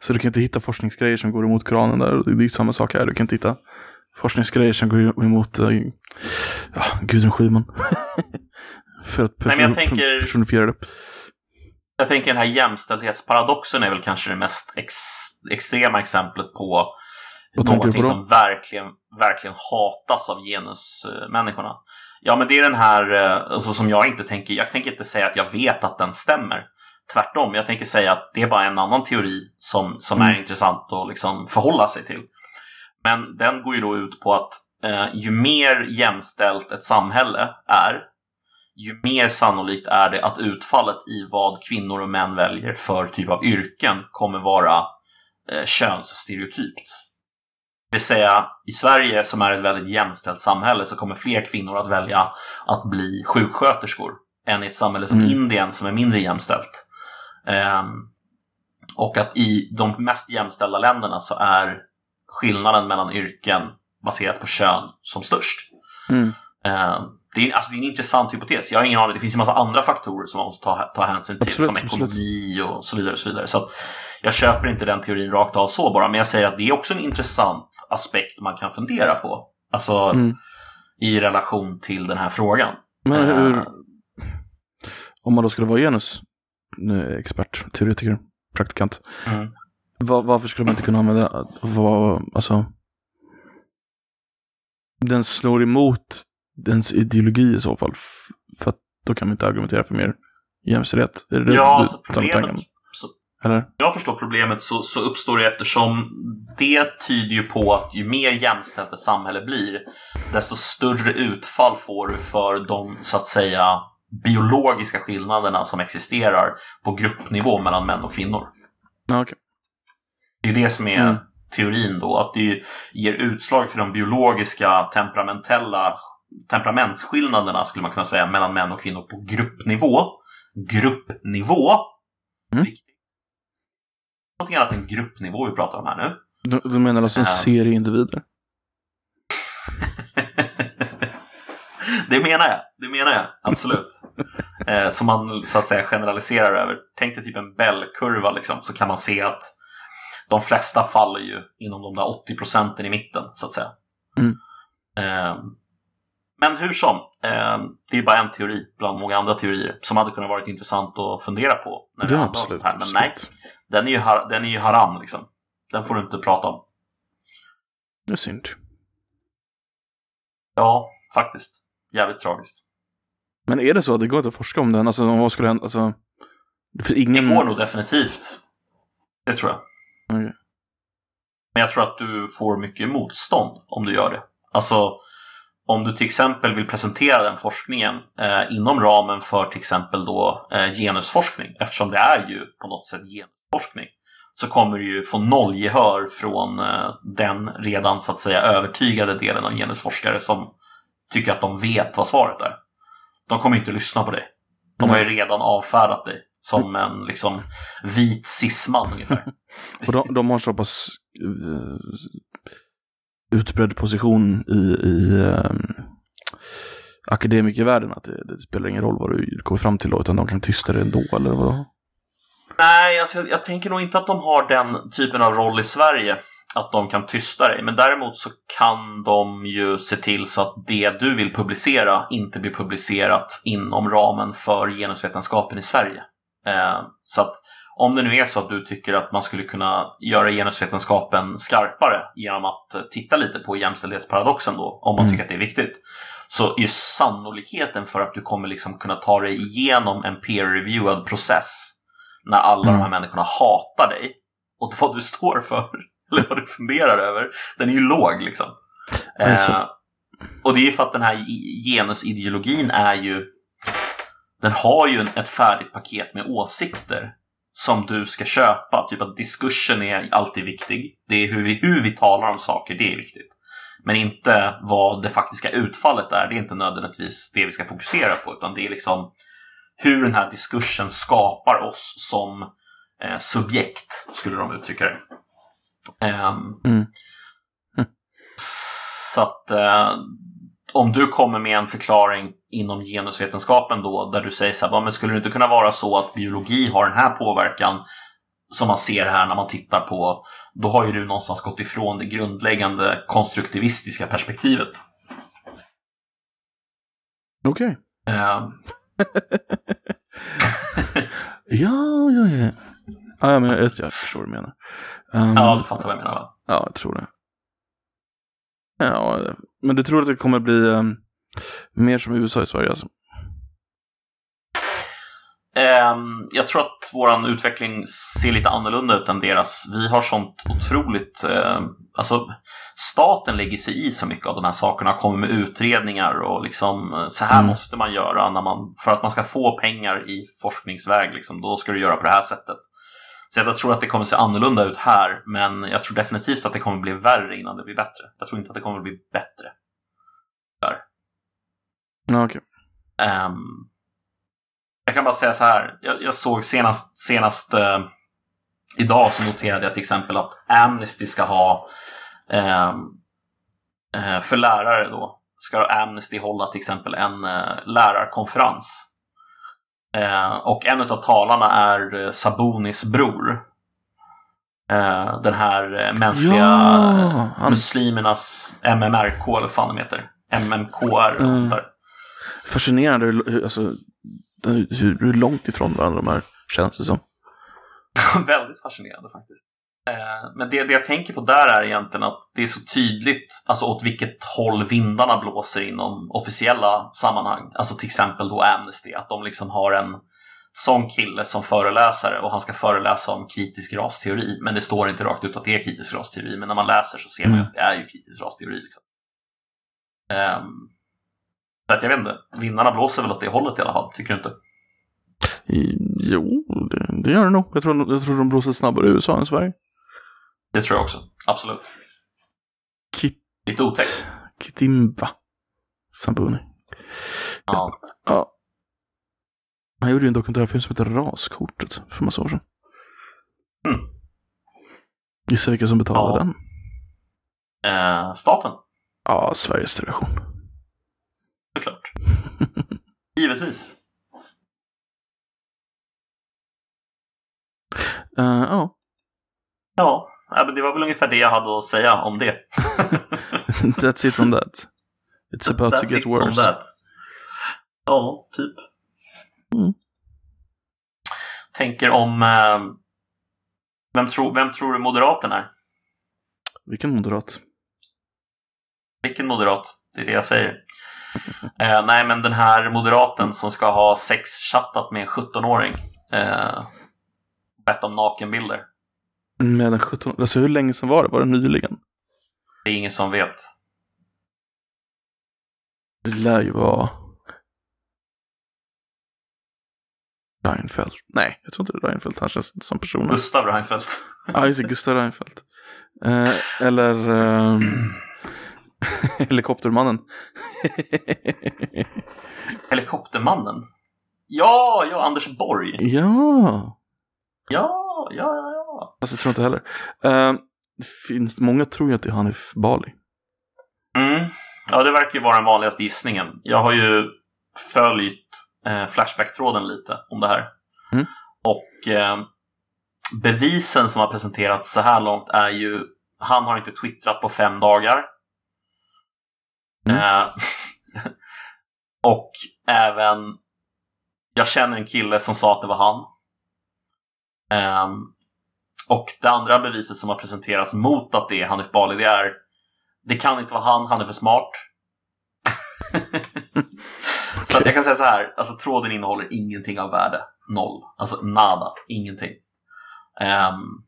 Så du kan inte hitta forskningsgrejer som går emot Koranen där. Det är samma sak här, du kan inte hitta forskningsgrejer som går emot äh, ja, Gudrun Schyman. För att person- Nej, jag tänker, personifiera det. Jag tänker den här jämställdhetsparadoxen är väl kanske det mest ex- extrema exemplet på Vad någonting på som verkligen, verkligen hatas av genusmänniskorna. Ja, men det är den här alltså, som jag inte tänker, jag tänker inte säga att jag vet att den stämmer. Tvärtom, jag tänker säga att det är bara en annan teori som, som mm. är intressant att liksom förhålla sig till. Men den går ju då ut på att eh, ju mer jämställt ett samhälle är, ju mer sannolikt är det att utfallet i vad kvinnor och män väljer för typ av yrken kommer vara eh, könsstereotypt. Det vill säga, i Sverige som är ett väldigt jämställt samhälle så kommer fler kvinnor att välja att bli sjuksköterskor än i ett samhälle som mm. Indien som är mindre jämställt. Um, och att i de mest jämställda länderna så är skillnaden mellan yrken baserat på kön som störst. Mm. Um, det, är, alltså, det är en intressant hypotes. Jag har ingen aning, det finns ju en massa andra faktorer som man måste ta, ta hänsyn till, absolut, som ekonomi och så vidare och så vidare. Så att jag köper inte den teorin rakt av så bara, men jag säger att det är också en intressant aspekt man kan fundera på. Alltså mm. i relation till den här frågan. Men hur uh, om man då skulle vara genus expert, teoretiker, praktikant. Mm. Var, varför skulle man inte kunna använda var, alltså, den slår emot dens ideologi i så fall, f- för att då kan man inte argumentera för mer jämställdhet. Är det ja, det, det, problemet, så, eller? Jag förstår problemet så, så uppstår det eftersom det tyder ju på att ju mer jämställt ett samhälle blir, desto större utfall får du för de, så att säga, biologiska skillnaderna som existerar på gruppnivå mellan män och kvinnor. Okay. Det är det som är mm. teorin då, att det ger utslag för de biologiska temperamentella temperamentsskillnaderna skulle man kunna säga mellan män och kvinnor på gruppnivå. Gruppnivå. Mm. Någonting annat än gruppnivå vi pratar om här nu. Du, du menar alltså en äh... serie individer? Det menar jag, det menar jag, absolut. eh, som man så att säga generaliserar över. Tänk dig typ en bellkurva liksom, så kan man se att de flesta faller ju inom de där åttio procenten i mitten, så att säga. Mm. Eh, men hur som, eh, det är bara en teori bland många andra teorier som hade kunnat varit intressant att fundera på när det handlar om sånt här. Men nej, den är ju, har- den är ju haram liksom. Den får du inte prata om. Det är synd. Ja, faktiskt. Jävligt tragiskt. Men är det så att det går inte att forska om den? Alltså, vad skulle hända? Alltså, det, ingen... det går nog definitivt. Det tror jag. Okay. Men jag tror att du får mycket motstånd om du gör det. Alltså, om du till exempel vill presentera den forskningen eh, inom ramen för till exempel då eh, genusforskning, eftersom det är ju på något sätt genusforskning, så kommer du ju få noll gehör från eh, den redan så att säga övertygade delen av genusforskare som tycker att de vet vad svaret är. De kommer inte att lyssna på dig. De Nej. har ju redan avfärdat dig som en liksom vit cisman ungefär. Och de, de har så pass uh, utbredd position i, i um, akademikervärlden att det, det spelar ingen roll vad du kommer fram till då, utan de kan tysta det ändå, eller vadå? Nej, alltså, jag, jag tänker nog inte att de har den typen av roll i Sverige. Att de kan tysta dig. Men däremot så kan de ju se till så att det du vill publicera inte blir publicerat inom ramen för genusvetenskapen i Sverige. Eh, så att om det nu är så att du tycker att man skulle kunna göra genusvetenskapen skarpare genom att titta lite på jämställdhetsparadoxen då, om man mm. tycker att det är viktigt, så är ju sannolikheten för att du kommer liksom kunna ta dig igenom en peer-reviewed process när alla mm. de här människorna hatar dig och vad du står för eller vad du funderar över, den är ju låg liksom. Alltså. Eh, och det är ju för att den här genusideologin är ju, den har ju en, ett färdigt paket med åsikter som du ska köpa. Typ att diskursen är alltid viktig. Det är hur vi, hur vi talar om saker, det är viktigt. men inte vad det faktiska utfallet är. Det är inte nödvändigtvis det vi ska fokusera på, utan det är liksom hur den här diskursen skapar oss som eh, subjekt, skulle de uttrycka det. Um, mm. Mm. Så att eh, om du kommer med en förklaring inom genusvetenskapen då, där du säger så här, men skulle det inte kunna vara så att biologi har den här påverkan som man ser här när man tittar på, då har ju du någonstans gått ifrån det grundläggande konstruktivistiska perspektivet. Okej. Okay. Eh, ja, ja, ja. Ah, ja men jag, jag förstår vad du menar. Um, ja, du fattar vad jag menar, va? Ja, jag tror det. Ja, men du tror att det kommer bli um, mer som U S A i Sverige, alltså? Um, jag tror att våran utveckling ser lite annorlunda ut än deras. Vi har sånt otroligt... Uh, alltså, staten lägger sig i så mycket av de här sakerna, kommer med utredningar och liksom, så här mm. måste man göra när man, för att man ska få pengar i forskningsväg, liksom, då ska du göra på det här sättet. Så jag tror att det kommer se annorlunda ut här, men jag tror definitivt att det kommer bli värre innan det blir bättre. Jag tror inte att det kommer bli bättre. Nej, okej. Okay. Um, jag kan bara säga så här. Jag, jag såg senast, senast uh, idag så noterade jag till exempel att Amnesty ska ha, um, uh, för lärare då, ska Amnesty hålla till exempel en uh, lärarkonferens. Eh, och en av talarna är Sabonis bror, eh, den här mänskliga ja. muslimernas M M R K, eller fan de heter, M M K R och sånt där. Fascinerande hur, alltså, hur, hur långt ifrån varandra de här känns det som. Väldigt fascinerande faktiskt. eh, Men det, det jag tänker på där är egentligen att det är så tydligt, alltså åt vilket håll vindarna blåser inom officiella sammanhang. Alltså till exempel då Amnesty, att de liksom har en sån kille som föreläsare och han ska föreläsa om kritisk rasteori, men det står inte rakt ut att det är kritisk rasteori, men när man läser så ser man mm. att det är ju kritisk rasteori liksom. eh, Så att jag vet inte, vinnarna blåser väl åt det hållet i alla fall, tycker du inte? Jo, det, det gör det nog. Jag tror, jag tror de blåser snabbare i U S A än Sverige. Det tror jag också, absolut. Kit... Lite otäckt. Kitimba Sabuni. Ja. Ja. Han gjorde ju en dokumentärfilm som heter Raskortet för massa år sedan. Mm. Gissa vilka som betalade ja. den. Eh, staten. Ja, Sveriges Television. Såklart. Givetvis. Uh, oh. Ja, men det var väl ungefär det jag hade att säga om det. That's it on that. It's about That's to get worse. Ja, typ. Mm. Tänker om eh, vem, tro, vem tror du moderaten är? Vilken moderat? Vilken moderat? Det är det jag säger. eh, Nej, men den här moderaten som ska ha sexchattat med en sjuttonåring. Eh om nakenbilder. Men sjutton, alltså hur länge sedan var det? Var det nyligen? Det är ingen som vet. Det lär ju vara Reinfeldt. Nej, jag tror inte det är Reinfeldt. Han känns inte som person. Gustav Reinfeldt. Ja, just det, Gustav Reinfeldt. Eh, eller eh, Helikoptermannen. Helikoptermannen? Ja, ja, Anders Borg. Ja. Ja, ja, ja, ja. Alltså jag tror inte heller. Uh, det finns, många tror ju att det är Hanif Bali. Mm. Ja, det verkar ju vara den vanligaste gissningen. Jag har ju följt eh, Flashback-tråden lite om det här. Mm. Och eh, bevisen som har presenterats så här långt är ju, han har inte twittrat på fem dagar. Mm. Eh, och även, jag känner en kille som sa att det var han. Um, och det andra beviset som har presenterats mot att det är Hanif Bali, det är, det kan inte vara han, han är för smart. Okay. Så att jag kan säga så här, alltså tråden innehåller ingenting av värde. Noll, alltså nada, ingenting. um,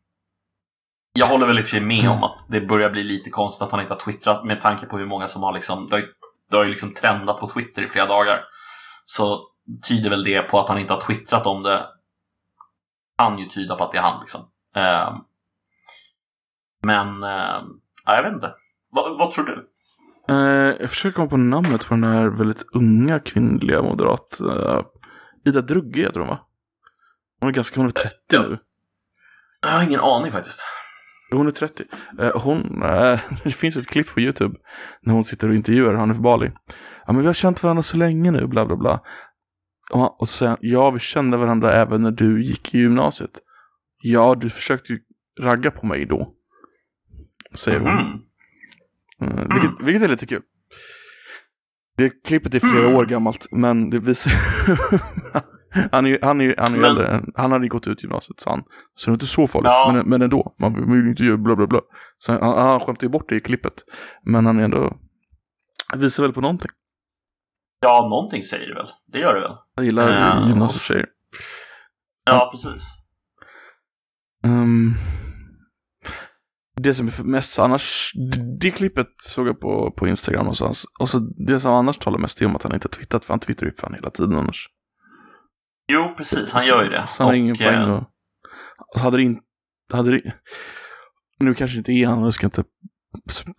Jag håller väl i och för sig med om att det börjar bli lite konstigt att han inte har twittrat, med tanke på hur många som har liksom, det har, det har ju liksom trendat på Twitter i flera dagar. Så tyder väl det på att han inte har twittrat om det, kan ju tyda på att det är han liksom. eh, Men eh, ja, jag vet inte. Va, vad tror du? Eh, jag försöker komma på namnet på den här väldigt unga kvinnliga moderat. Eh, Ida Drugge, jag tror hon var. Hon är ganska, hon är trettio ja. nu. Jag har ingen aning faktiskt. Hon är trettio. Eh, hon, eh, det finns ett klipp på YouTube när hon sitter och intervjuar Hanif Bali. Ja, men vi har känt varandra så länge nu, bla bla bla. Ja, och sen, ja, vi kände varandra även när du gick i gymnasiet. Ja, du försökte ju ragga på mig då, säger hon. Mm. Mm. Vilket, vilket är lite kul. Det klippet är flera mm. år gammalt, men det visar han är han är han är men... äldre. Han hade gått ut gymnasiet, så han, så det är inte så farligt, ja. men men ändå man vill inte göra bla bla bla. Så han, han skämtade bort det i klippet, men han är ändå visar väl på någonting. Ja, någonting säger det väl. Det gör det väl. Jag gillar ja. gymnasiet tjejer. Ja, ja, precis. Um, det som är mest annars, det klippet såg jag på, på Instagram och så, och så det som annars talar mest om att han inte har twittrat, för han twittrar ju fan hela tiden annars. Jo, precis, han gör ju det. Så han har ingen poäng då. Hade det inte, hade det, nu kanske inte är han, och ska inte,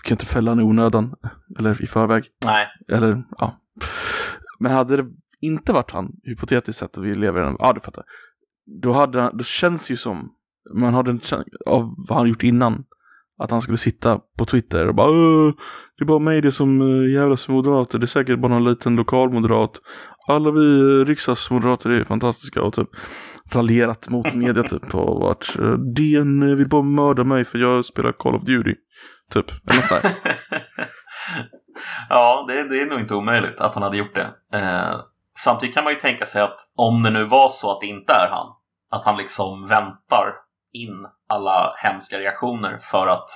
kan inte fälla han i onödan eller i förväg. Nej. Eller, ja. Men hade det inte varit han, hypotetiskt sett, att vi lever i den, ja, du fattar. Då hade, då känns ju som man hade en känsla av vad han gjort innan, att han skulle sitta på Twitter och bara det är bara mig det som jävlas moderater, det är säkert bara någon liten lokal moderat, alla vi riksdagsmoderater är fantastiska, och typ raljerat mot media typ, och varit D N vill bara mörda mig för jag spelar Call of Duty typ, eller något sådär. Ja, det, det är nog inte omöjligt att han hade gjort det. eh, Samtidigt kan man ju tänka sig att om det nu var så att det inte är han, att han liksom väntar in alla hemska reaktioner för att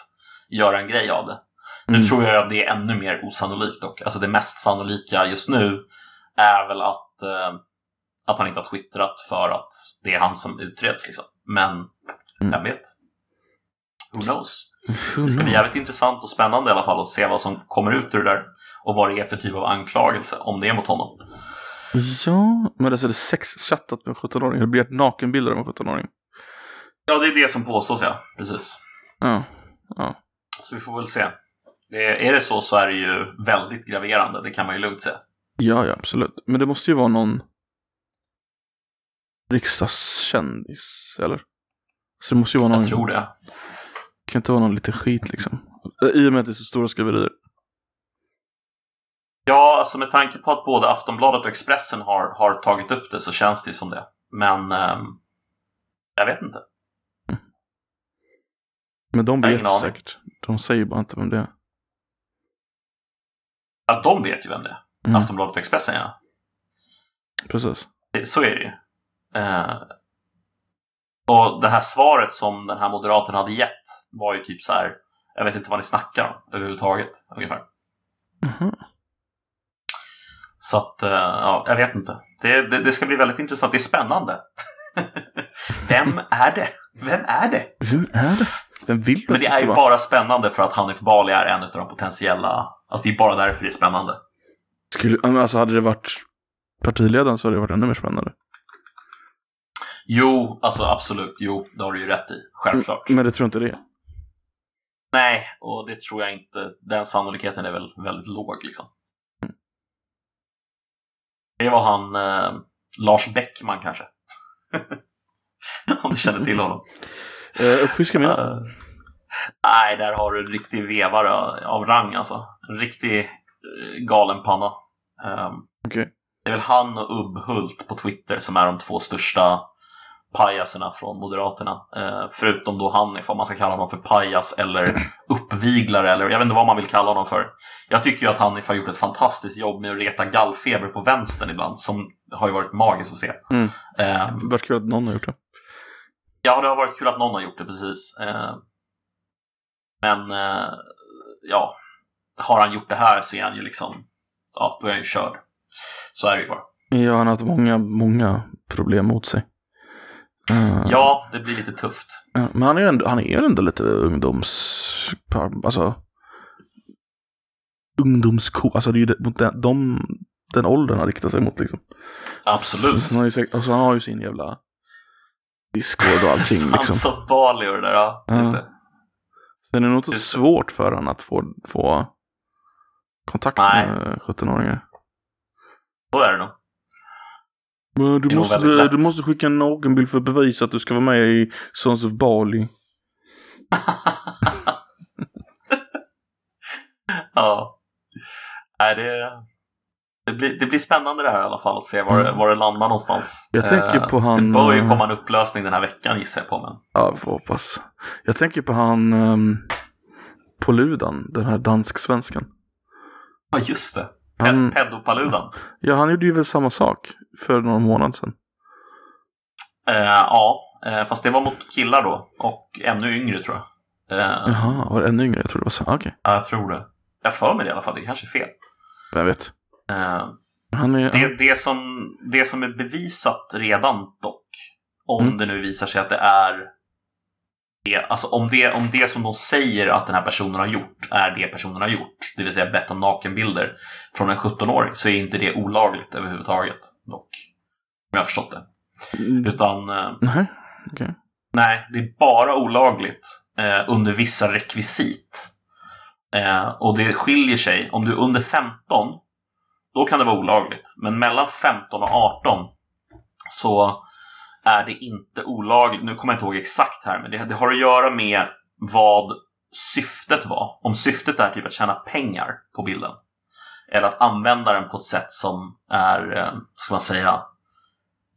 göra en grej av det. Mm. Nu tror jag att det är ännu mer osannolikt dock. Alltså det mest sannolika just nu är väl att, eh, att han inte har twittrat för att det är han som utreds liksom. Men mm. jag vet. Who knows? Det ska bli jävligt intressant och spännande i alla fall att se vad som kommer ut ur det där. Och vad det är för typ av anklagelse, om det är mot honom. Ja, men alltså det är sexchattat med sjutton-åring. Det blir ett nakenbilder med sjutton-åring. Ja, det är det som påstås, ja. Precis. Ja, ja. Så vi får väl se. Det är, är det så, så är det ju väldigt graverande. Det kan man ju lugnt säga. Ja, ja, absolut. Men det måste ju vara någon riksdagskändis, eller? Så det måste ju vara någon... Jag tror det. Det kan inte vara någon lite skit, liksom. I och med att det är så stora skriverier. Ja, alltså med tanke på att både Aftonbladet och Expressen har, har tagit upp det, så känns det ju som det. Men eh, jag vet inte. Mm. Men de vet ju säkert. De säger bara inte vem det är. Ja, de vet ju vem det är. Mm. Aftonbladet och Expressen, ja. Precis. Så är det ju. Eh, och det här svaret som den här moderaten hade gett var ju typ så här, jag vet inte vad ni snackar om överhuvudtaget, ungefär. Mhm. Så att, ja, jag vet inte. Det, det, det ska bli väldigt intressant. Det är spännande. Vem är det? Vem är det? Vem är det? Vem vill det? Men det är ju bara spännande för att Hanif Bali är en av de potentiella... Alltså det är bara därför det är spännande. Skulle, alltså hade det varit partiledaren så hade det varit ännu mer spännande. Jo, alltså absolut. Jo, det har du ju rätt i. Självklart. Men det tror inte det är. Nej, och det tror jag inte. Den sannolikheten är väl väldigt låg liksom. Det var han eh, Lars Bäckman kanske. Om du känner till honom. uh, Uppfiska minnet. Uh, nej, där har du en riktig vevare av rang alltså. En riktig uh, galenpanna. Um, okay. Det är väl han och Ubbhult på Twitter som är de två största pajaserna från Moderaterna. Uh, förutom då han, ifall man ska kalla honom för pajas eller uppviglare, eller jag vet inte vad man vill kalla honom för. Jag tycker ju att han har gjort ett fantastiskt jobb med att reta gallfeber på vänstern ibland, som har ju varit magiskt att se. Mm. Uh, det har varit kul att någon har gjort det. Ja, det har varit kul att någon har gjort det, precis. Uh, men, uh, ja, har han gjort det här så är han ju liksom, ja, då är han ju körd. Så är det ju bara. Ja, han har haft många, många problem mot sig. Uh, ja, det blir lite tufft. Uh, men han är ju ändå, han är ändå lite ungdoms... Alltså... Ungdomsko... Alltså det är ju mot den, de, den åldern han riktar sig mot liksom. Absolut. Så, så han har ju, alltså, han har ju sin jävla Discord och allting liksom. Sans of Bali och det där, ja. Uh, just det. Sen är det nog inte svårt för han att få, få kontakt Nej. med sjutton-åringar. Så är det nog. Men du, måste, be, du måste skicka en nakenbild för att bevisa att du ska vara med i Sons of Bali. Ja. Nej, det, det, blir, det blir spännande det här i alla fall. Att se var, mm. var det landar någonstans. Jag tänker på han, det bör ju komma en upplösning den här veckan, gissar jag på. Men. Ja, vi får hoppas. Jag tänker på han um, Paludan, den här dansk-svenskan. Ja, just det. Han, Pedopaludan. Ja, han gjorde ju väl samma sak för några månader sedan. Uh, ja, uh, fast det var mot killar då. Och ännu yngre, tror jag. Uh, Jaha, var det ännu yngre? Jag tror det var så. Okay. Ja, jag tror det. Jag för mig det i alla fall, det kanske är fel. Jag vet. Uh, han är, det, han... det, som, det som är bevisat redan dock, om mm. det nu visar sig att det är... Alltså om det, om det som de säger att den här personen har gjort är det personen har gjort, det vill säga bett om nakenbilder från en sjutton-åring, så är inte det olagligt överhuvudtaget dock, om jag har förstått det. Utan mm. okay. Nej, det är bara olagligt eh, under vissa rekvisit, eh, och det skiljer sig. Om du är under femton, då kan det vara olagligt. Men mellan femton och arton så är det inte olagligt. Nu kommer jag inte ihåg exakt här, men det, det har att göra med vad syftet var. Om syftet är typ att tjäna pengar på bilden, eller att använda den på ett sätt som är, ska man säga,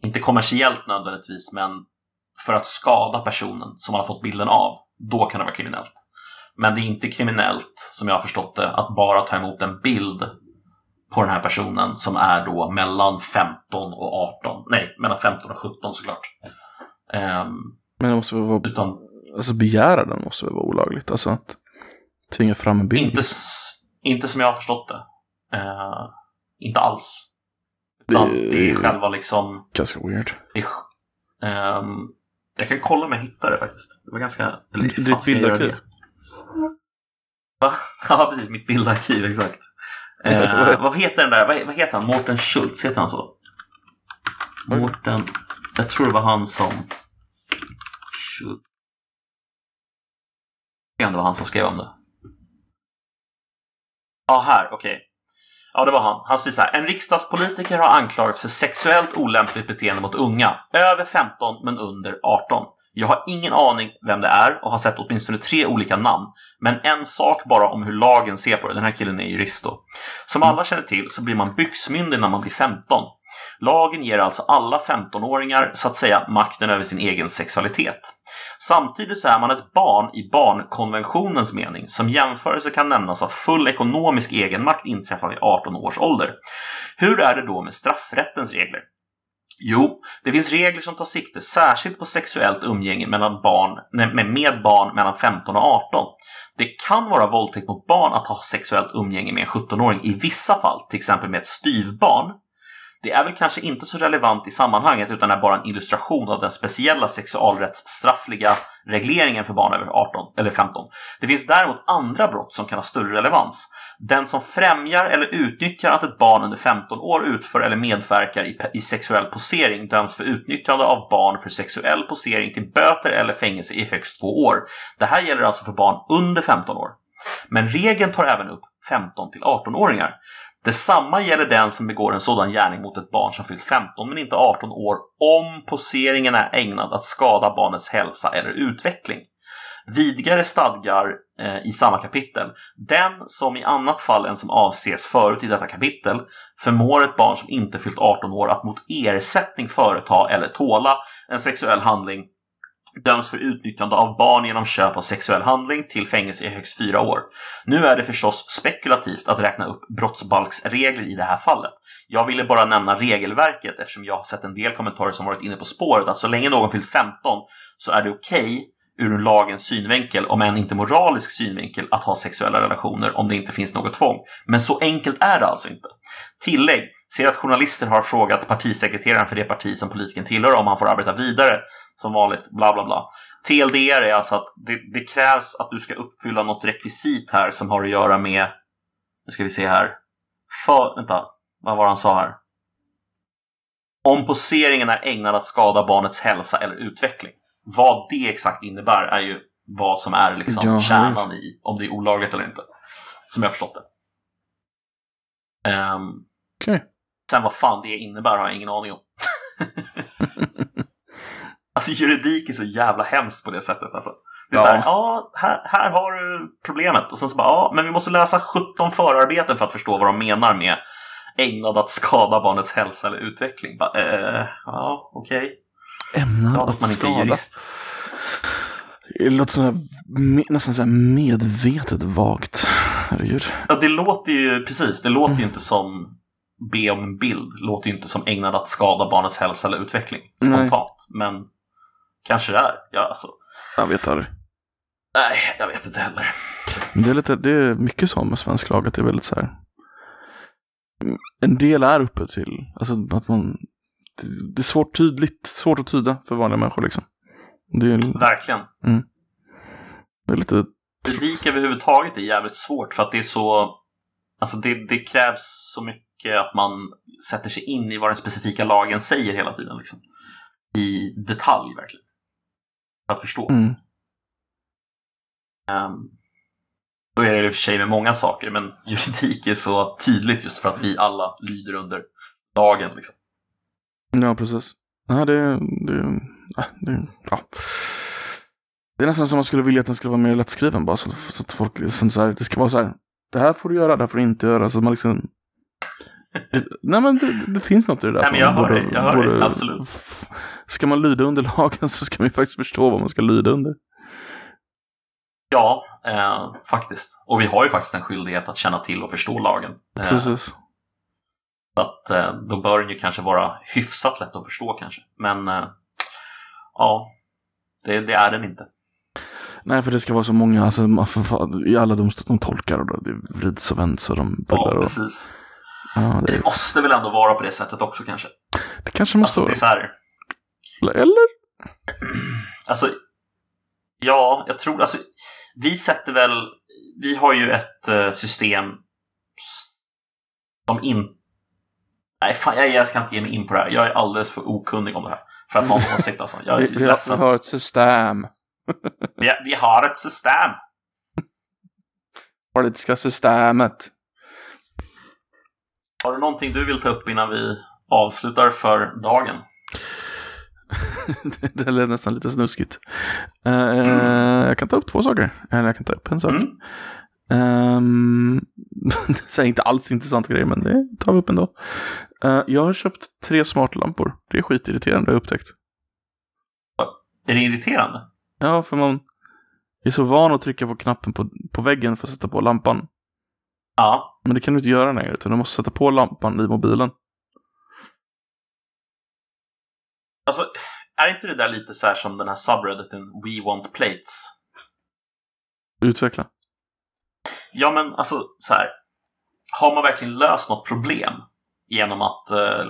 inte kommersiellt nödvändigtvis, men för att skada personen som man har fått bilden av, då kan det vara kriminellt. Men det är inte kriminellt, som jag har förstått det, att bara ta emot en bild på den här personen som är då mellan femton och arton. Nej, mellan femton och sjutton såklart. Um, Men det måste väl vara... Utan, alltså begära den måste väl vara olagligt? Alltså att tvinga fram en bild? Inte, inte som jag har förstått det. Uh, inte alls. Utan det, det är själva liksom... Ganska weird. Det, um, jag kan kolla om jag hittar det faktiskt. Det var ganska... Eller, det, ditt bildarkiv? Va? Ja, precis. Mitt bildarkiv, exakt. Eh, vad heter den där? Vad, vad heter han? Mårten Schultz heter han så. Mårten, jag tror det var han som Schultz. Det var han som skrev om det. Ja, ah, här, okej. Okay. Ja, det var han. Han säger så här: en riksdagspolitiker har anklagats för sexuellt olämpligt beteende mot unga över femton men under arton. Jag har ingen aning vem det är och har sett åtminstone tre olika namn. Men en sak bara om hur lagen ser på det. Den här killen är jurist då. Som alla känner till så blir man byxmyndig när man blir femton. Lagen ger alltså alla femton-åringar så att säga makten över sin egen sexualitet. Samtidigt så är man ett barn i barnkonventionens mening. Som jämförelse kan nämnas att full ekonomisk egenmakt inträffar vid arton års ålder. Hur är det då med straffrättens regler? Jo, det finns regler som tar sikte särskilt på sexuellt umgänge mellan barn, med barn mellan femton och arton. Det kan vara våldtäkt mot barn att ha sexuellt umgänge med en sjutton-åring i vissa fall, till exempel med ett styvbarn. Det är väl kanske inte så relevant i sammanhanget utan är bara en illustration av den speciella sexualrättsstraffliga regleringen för barn över arton eller femton. Det finns däremot andra brott som kan ha större relevans. Den som främjar eller utnyttjar att ett barn under femton år utför eller medverkar i, i sexuell posering döms för utnyttjande av barn för sexuell posering till böter eller fängelse i högst två år. Det här gäller alltså för barn under femton år. Men regeln tar även upp femton till arton-åringar. Detsamma gäller den som begår en sådan gärning mot ett barn som fyllt femton men inte arton år om poseringen är ägnad att skada barnets hälsa eller utveckling. Vidare stadgar eh, i samma kapitel: den som i annat fall än som avses förut i detta kapitel förmår ett barn som inte fyllt arton år att mot ersättning företa eller tåla en sexuell handling döms för utnyttjande av barn genom köp av sexuell handling till fängelse i högst fyra år. Nu är det förstås spekulativt att räkna upp brottsbalksregler i det här fallet. Jag ville bara nämna regelverket eftersom jag har sett en del kommentarer som varit inne på spåret att så länge någon fyllt femton så är det okej okay ur lagens synvinkel, om än inte moralisk synvinkel, att ha sexuella relationer om det inte finns något tvång. Men så enkelt är det alltså inte. Tillägg: ser att journalister har frågat partisekreteraren för det parti som politiken tillhör om han får arbeta vidare som vanligt, bla bla bla. T L D är alltså att det, det krävs att du ska uppfylla något rekvisit här som har att göra med, nu ska vi se här, för, vänta, vad var han sa här? Om poseringen är ägnad att skada barnets hälsa eller utveckling. Vad det exakt innebär är ju vad som är liksom kärnan i om det är olagligt eller inte, som jag förstått det. Um, okay. Sen vad fan det innebär har jag ingen aning om. Alltså juridik är så jävla hemskt på det sättet alltså. Det är ja. Så här, ja, här, här har du problemet. Och sen så bara, ja, men vi måste läsa sjutton förarbeten för att förstå vad de menar med ägnad att skada barnets hälsa eller utveckling. Bara, eh, ja, okej. Okay. Ämnad ja, att man inte skada. Det låter så här, nästan så här medvetet vagt. Herregud. Ja, det låter ju, precis, det låter ju inte som be om en bild. Det låter ju inte som ägnad att skada barnets hälsa eller utveckling. Spontant. Nej. Men kanske det är. Ja, alltså. Jag vet aldrig. Nej, jag vet inte heller. Det är, lite, det är mycket som med svensk lag att det är väldigt så här. En del är uppe till. Alltså att man. Det är svårt tydligt, svårt att tyda för vanliga människor liksom. Det är, verkligen. Mm. Det är lite. Kritik överhuvudtaget är jävligt svårt för att det är så. Alltså det, det krävs så mycket att man sätter sig in i vad den specifika lagen säger hela tiden liksom. I detalj verkligen. För att förstå. Mm. Um, då är det i och för sig med många saker, men juridik är så tydligt just för att vi alla lyder under lagen liksom. Ja, precis. Ja, det, det, det, ja. Det är nästan som man skulle vilja att den skulle vara mer lättskriven bara så, så att folk liksom så här, det ska vara så här, det här får du göra, det här får du inte göra, så att man liksom det, nej men det, det finns något i det där. Nej, men jag hör det, jag hör borde, det, absolut. F- ska man lyda under lagen så ska man ju faktiskt förstå vad man ska lyda under. Ja, eh, faktiskt. Och vi har ju faktiskt en skyldighet att känna till och förstå lagen. Eh, Precis. Så att eh, då bör den ju kanske vara hyfsat lätt att förstå kanske. Men eh, ja, det, det är den inte. Nej, för det ska vara så många, alltså i alla domstolar de tolkar och det vrids och vänds och de bullar. Ja, precis. Och, ja, det, är... det måste väl ändå vara på det sättet också kanske. Det kanske måste alltså, det är så här. Eller? Alltså, ja, jag tror, alltså vi sätter väl, vi har ju ett system som inte, nej fan, jag, jag ska inte ge mig in på det här. Jag är alldeles för okunnig om det här. För att man får sitta sånt. Jag är vi, ledsen. Vi har ett system. vi, vi har ett system. Politiska systemet. Har du någonting du vill ta upp innan vi avslutar för dagen? Det är nästan lite snuskigt. Uh, mm. Jag kan ta upp två saker. Eller jag kan ta upp en sak. Mm. Um, det är inte alls intressant grej, men det tar vi upp ändå. Uh, jag har köpt tre smartlampor. Det är skitirriterande, jag har upptäckt. Är det irriterande? Ja, för man är så van att trycka på knappen på, på väggen för att sätta på lampan. Ja. Men det kan du inte göra längre, utan du måste sätta på lampan i mobilen. Alltså, är inte det där lite så här som den här subredditen We want plates? Utveckla. Ja, men alltså så här. Har man verkligen löst något problem genom att eh,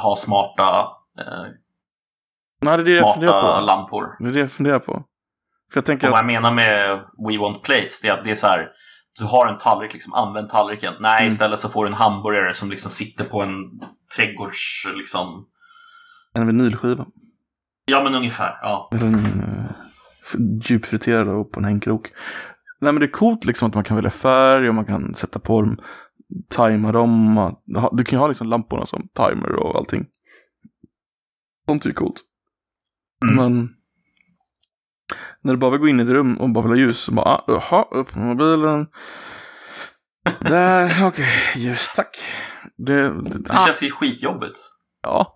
ha smarta eh, Nej, det är det jag funderar på. Lampor? Det är det jag funderar på. För jag tänker att... Vad jag menar med We want plates, det är att det är så här, du har en tallrik, liksom, använd tallriken. Nej, mm. Istället så får du en hamburgare som liksom sitter på en trädgårds... Liksom... En vinylskiva. Ja, men ungefär, ja. Eller en uh, djupfriterad upp på en hängkrok. Nej, men det är coolt liksom att man kan välja färg och man kan sätta på dem, tajma dem. Du kan ju ha liksom lamporna som timer och allting. Sånt är ju coolt. Mm. Men när du bara vill gå in i ett rum och bara vill ha ljus så bara, jaha, upp med mobilen. Där, okej, okay, ljus, tack. Det, det, det ah. känns ju skitjobbigt. Ja,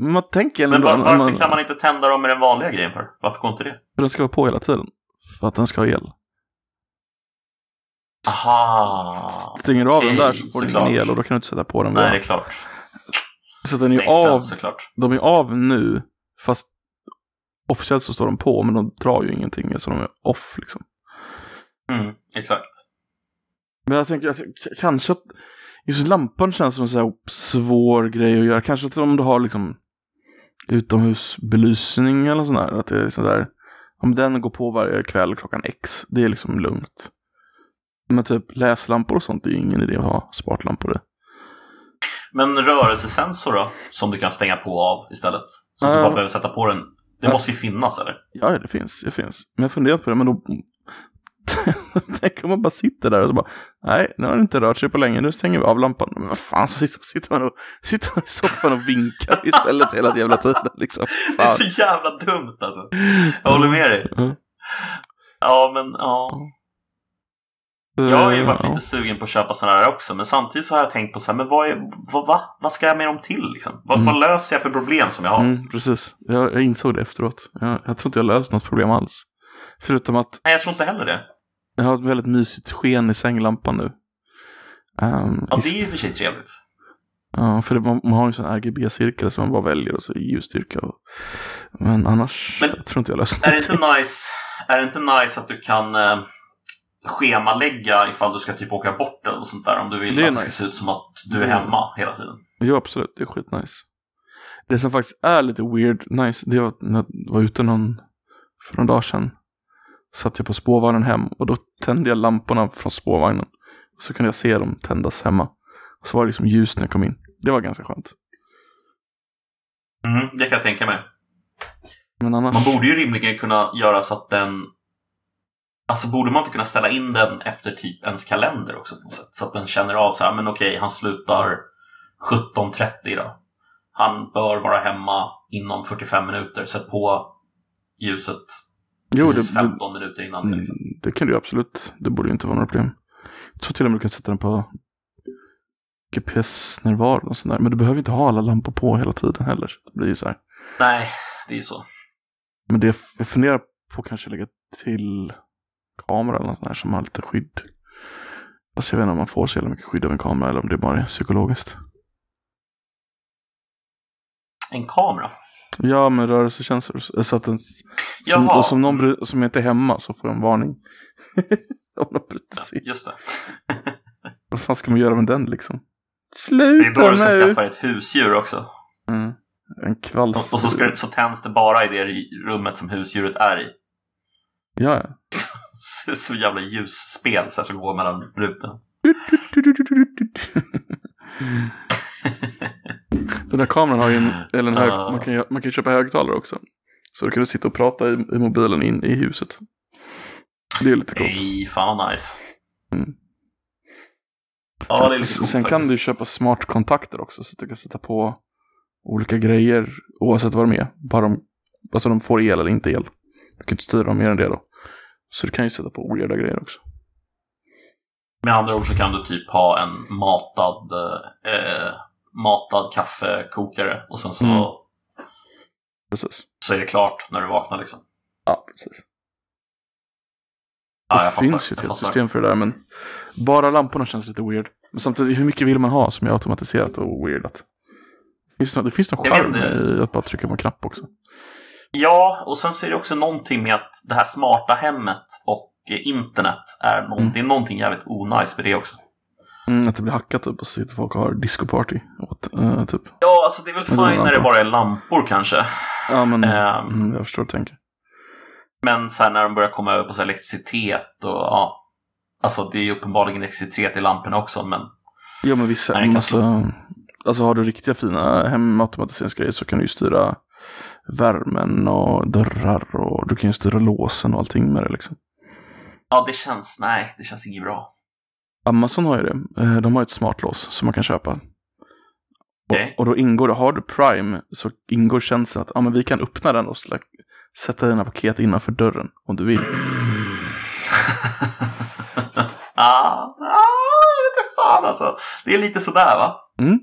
man tänker ändå. Men var, varför man, kan man inte tända dem med den vanliga grejen för? Varför går inte det? För den ska vara på hela tiden. För att den ska ha el. Aha. Stänger du av okay, den där så får du en el och då kan du inte sätta på den. Nej, bara. Det är klart. Så den är av, de är av nu. Fast officiellt så står de på, men de drar ju ingenting. Så de är off liksom. Mm, exakt. Men jag tänker att kanske att just lampan känns som en så här svår grej att göra. Kanske att om du har liksom utomhusbelysning eller sån där, att det är sådär, om den går på varje kväll klockan X, det är liksom lugnt. Men typ läslampor och sånt, det är ju ingen idé att ha smartlampor det. Men rörelsesensor då, som du kan stänga på av istället, så att äh, du bara behöver sätta på den. Det äh, måste ju finnas, eller? Ja, det finns, det finns. Men jag har funderat på det, men då natt. Tänk om man bara sitter där och så bara, nej, nu har det inte rört sig på länge, nu stänger vi av lampan. Men vad fan, så sitter, sitter, man och, sitter man i soffan och vinkar istället hela jävla tiden liksom. Det är så jävla dumt alltså. Jag håller med dig. Mm. Ja, men ja. Jag har ju varit lite sugen på att köpa sådana här också. Men samtidigt så har jag tänkt på så här, men vad, är, vad, vad, vad ska jag med dem till liksom? Vad, mm. vad löser jag för problem som jag har? Mm, precis, jag, jag insåg det efteråt. Jag, jag tror inte jag löst något problem alls. Förutom att... Nej, jag tror inte heller det. Jag har ett väldigt mysigt sken i sänglampan nu. Um, ja, det är ju för sig trevligt. Ja, för det, man, man har ju en sån R G B-cirkel som man bara väljer och så ljusstyrka. Och, men annars, men, jag tror inte jag löst någonting. Är det inte nice, är det inte nice att du kan... Eh, schemalägga ifall du ska typ åka bort eller sånt där, om du vill det att nice. Det ska se ut som att du är hemma hela tiden. Ja, absolut, det är skitnice. Det som faktiskt är lite weird nice, det var när jag var ute någon, för någon dag sedan, satt jag på spårvagnen hem och då tände jag lamporna från spårvagnen och så kunde jag se dem tändas hemma och så var det liksom ljus när jag kom in. Det var ganska skönt. Mm, det kan jag tänka mig. Men annars... Man borde ju rimligen kunna göra så att den... Alltså borde man inte kunna ställa in den efter typ ens kalender också på något sätt? Så att den känner av så här, men okej, han slutar sjutton trettio då. Han bör vara hemma inom fyrtiofem minuter. Sätt på ljuset jo, precis det, femton minuter innan. Det, liksom. Det kan du absolut. Det borde ju inte vara några problem. Jag tror till och med du kan sätta den på G P S-närvaro och sånt där. Men du behöver inte ha alla lampor på hela tiden heller. Så det blir ju så här. Nej, det är ju så. Men det jag funderar på kanske lägga till... kamera eller något sånt här som har lite skydd. Fast jag vet inte om man får så mycket skydd av en kamera eller om det bara är psykologiskt. En kamera? Ja, men rörelsekänsor. Så att den, som, och som någon som inte är hemma så får en varning. Om någon bryter sig. Ja, just det. Vad fan ska man göra med den liksom? Sluta. Det är bara att skaffa ett husdjur också. Mm. En kvalls. Och så, ska, så tänds det bara i det rummet som husdjuret är i. Ja, ja. Det är så jävla ljusspel så här som går mellan rutorna. Den där kameran har ju en, eller en hög, man kan man kan köpa högtalare också. Så du kan du sitta och prata i, i mobilen in i huset. Det är lite coolt. Hey, fan vad nice. Mm. Ja, det är lite coolt, sen kan du köpa smartkontakter också så att du kan sätta på olika grejer oavsett vad de är. Bara de, alltså de får el eller inte el. Du kan inte styra dem mer än det då. Så du kan ju sätta på olika grejer också. Med andra ord så kan du typ ha en matad eh, matad kaffekokare och sen så mm. precis. Så är det klart när du vaknar liksom. Ja, precis. Ja, det finns fattar, ju ett helt system för det där, men bara lamporna känns lite weird. Men samtidigt, hur mycket vill man ha som är automatiserat och weirdat? Det finns någon charm i att bara trycka på en knapp också. Ja, och sen ser det också någonting med att det här smarta hemmet och internet är någonting, mm. det är någonting jävligt onajs med det också. Mm, att det blir hackat typ och så sitter folk och har discoparty åt, äh, typ. Ja, alltså det är väl fint när det bara är lampor kanske. Ja, men ähm, jag förstår tänker. Men så här när de börjar komma över på så här elektricitet och ja, alltså det är ju uppenbarligen elektricitet i lamporna också, men ja, men vissa nej, alltså, alltså har du riktiga fina hemautomatiseringsgrejer så kan du ju styra värmen och dörrar och du kan ju styra låsen och allting med det liksom. Ja, det känns, nej, det känns inte bra. Amazon har ju det. De har ett smart lås som man kan köpa. Okay. Och, och då ingår, har du Prime så ingår tjänsten att ah, men vi kan öppna den och slä, sätta dina paket innanför dörren om du vill. ah, ah, inte fan alltså. Det är lite sådär va? Mm.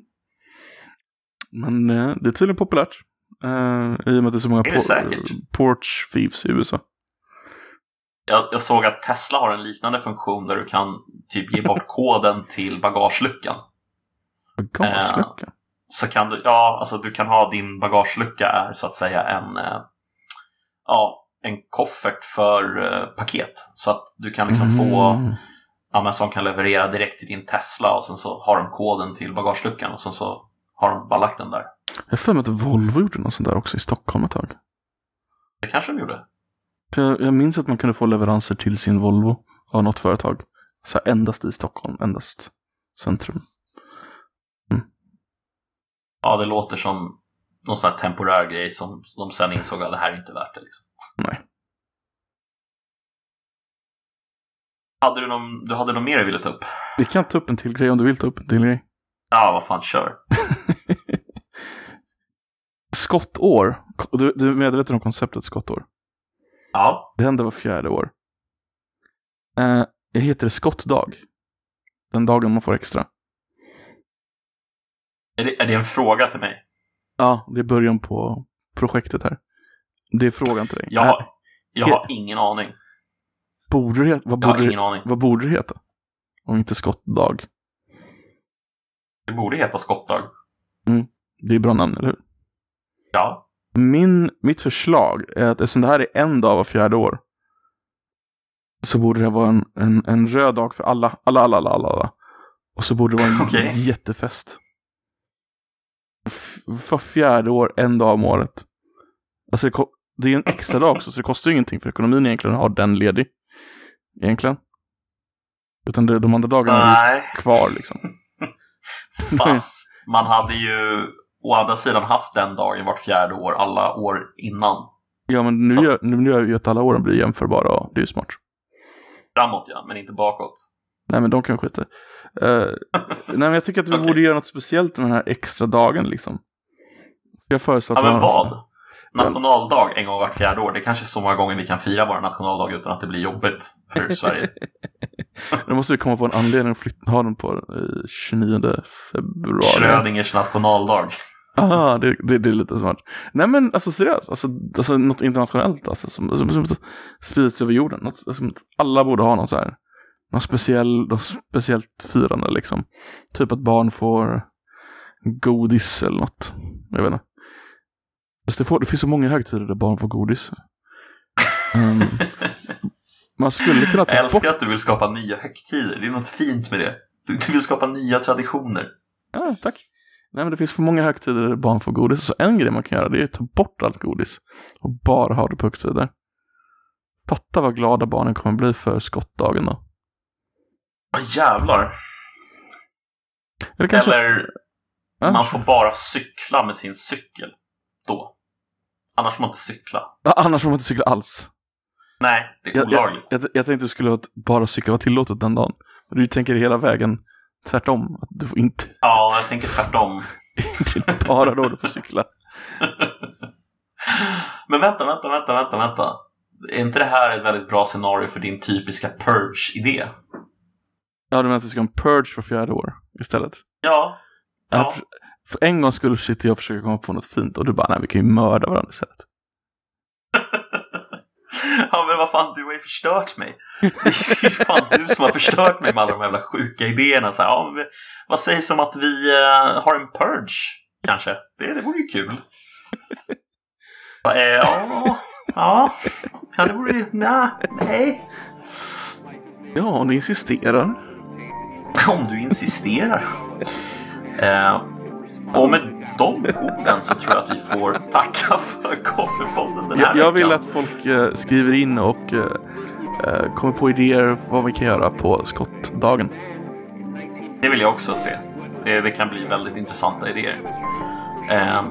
Men eh, det är tydligen populärt. Uh, I och med att det är så många är por- porch thieves i U S A. Jag, jag såg att Tesla har en liknande funktion där du kan typ ge bort koden till bagageluckan. Bagageluckan? Uh, så kan du, ja, alltså du kan ha din bagagelucka är så att säga en, uh, ja, en koffert för uh, paket. Så att du kan liksom mm. få Amazon kan leverera direkt till din Tesla och sen så har de koden till bagageluckan och sen så har de bara lagt den där. Jag för mig att Volvo gjorde något sånt där också i Stockholm ett tag. Det kanske de gjorde. Jag, jag minns att man kunde få leveranser till sin Volvo av något företag. Så här, endast i Stockholm, endast centrum. Mm. Ja, det låter som någon sån här temporär grej som de sen insåg att det här är inte värt det. Liksom. Nej. Hade du någon, du hade någon mer du ville ta upp? Vi kan ta upp en till grej om du vill ta upp en till grej. Ja, ah, vad fan, kör. Skottår. Du, du är medveten om konceptet skottår? Ja. Det händer var fjärde år. Eh, jag heter skottdag. Den dagen man får extra. Är det, är det en fråga till mig? Ja, det är början på projektet här. Det är frågan till dig. Jag har, jag har ingen aning. Borde det, vad, borde det, aning. vad borde det heta? Om inte skottdag. Det borde heta skottdag. Mm, det är bra namn, eller hur? Ja. Min, mitt förslag är att eftersom det här är en dag var fjärde år, så borde det vara en, en, en röd dag för alla. Alla, alla, alla, alla, alla. Och så borde det vara en okay. jättefest. F- för fjärde år, en dag om året. Alltså det, ko- det är ju en extra dag också, så det kostar ju ingenting för ekonomin egentligen har den ledig. Egentligen. Utan det, de andra dagarna är kvar liksom. Fast man hade ju å andra sidan haft den dagen vart fjärde år alla år innan. Ja, men nu gör, nu gör ju att alla åren blir jämförbara, och det är ju smart. Framåt ja, men inte bakåt. Nej, men de kan skita. Uh, nej, men jag tycker att vi okay. borde göra något speciellt med den här extra dagen liksom. Jag föreslår att ja, men vad? Sådär. Nationaldag en gång vart fjärde år. Det är kanske så många gånger vi kan fira vår nationaldag utan att det blir jobbigt för Sverige. Då måste vi komma på en anledning att flytta, ha den på tjugonionde februari. Schrödingers nationaldag. Ah, det, det, det är lite smart. Nej men alltså seriöst, alltså, alltså, något internationellt alltså, som, som, som, som sprids över jorden. Något, som, alla borde ha någon så här, någon speciell, någon speciellt firande liksom. Typ att barn får godis eller något. Jag vet inte. Det, får, det finns så många högtider där barn får godis. Um, man skulle kunna ta jag älskar bort... att du vill skapa nya högtider. Det är något fint med det. Du, du vill skapa nya traditioner. Ja, tack. Nej, men det finns för många högtider där barn får godis. Så en grej man kan göra, det är att ta bort allt godis. Och bara ha det på högtider. Fatta vad glada barnen kommer bli för skottdagen då. Åh, jävlar. Eller, kanske... Eller ja. Man får bara cykla med sin cykel då. Annars får man inte cykla. Ja, annars får man inte cykla alls. Nej, det är olagligt. Jag, jag, jag tänkte att det skulle vara bara cykla var tillåtet den dagen. Men du tänker hela vägen tvärtom. Att du får inte... Ja, jag tänker tvärtom. Inte bara då du får cykla. Men vänta, vänta, vänta, vänta, vänta. Är inte det här ett väldigt bra scenario för din typiska purge-idé? Ja, du menar att vi ska ha en purge för fjärde år istället? Ja. Ja. För... För en gång skulle sitta jag och försöka komma på något fint. Och du bara, nej vi kan ju mörda varandra istället. Ja men vad fan, du har ju förstört mig. Det är ju fan du som har förstört mig med alla de jävla sjuka idéerna så här, ja, men vad sägs om att vi uh, har en purge kanske? Det, det vore ju kul. Ja, ja, ja, ja det vore ju, nej, nej. Ja, om du insisterar. Om du insisterar. Eh uh, Och med de orden så tror jag att vi får tacka för Kofferpodden den här veckan. Jag vill att folk eh, skriver in och eh, kommer på idéer vad vi kan göra på skottdagen. Det vill jag också se. Det, det kan bli väldigt intressanta idéer. Eh,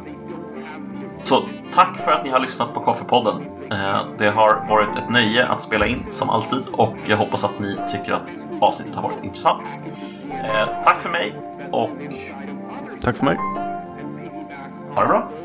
så tack för att ni har lyssnat på Kofferpodden. Eh, det har varit ett nöje att spela in som alltid. Och jag hoppas att ni tycker att avsnittet har varit intressant. Eh, tack för mig och... Tack för mig. Ha det bra.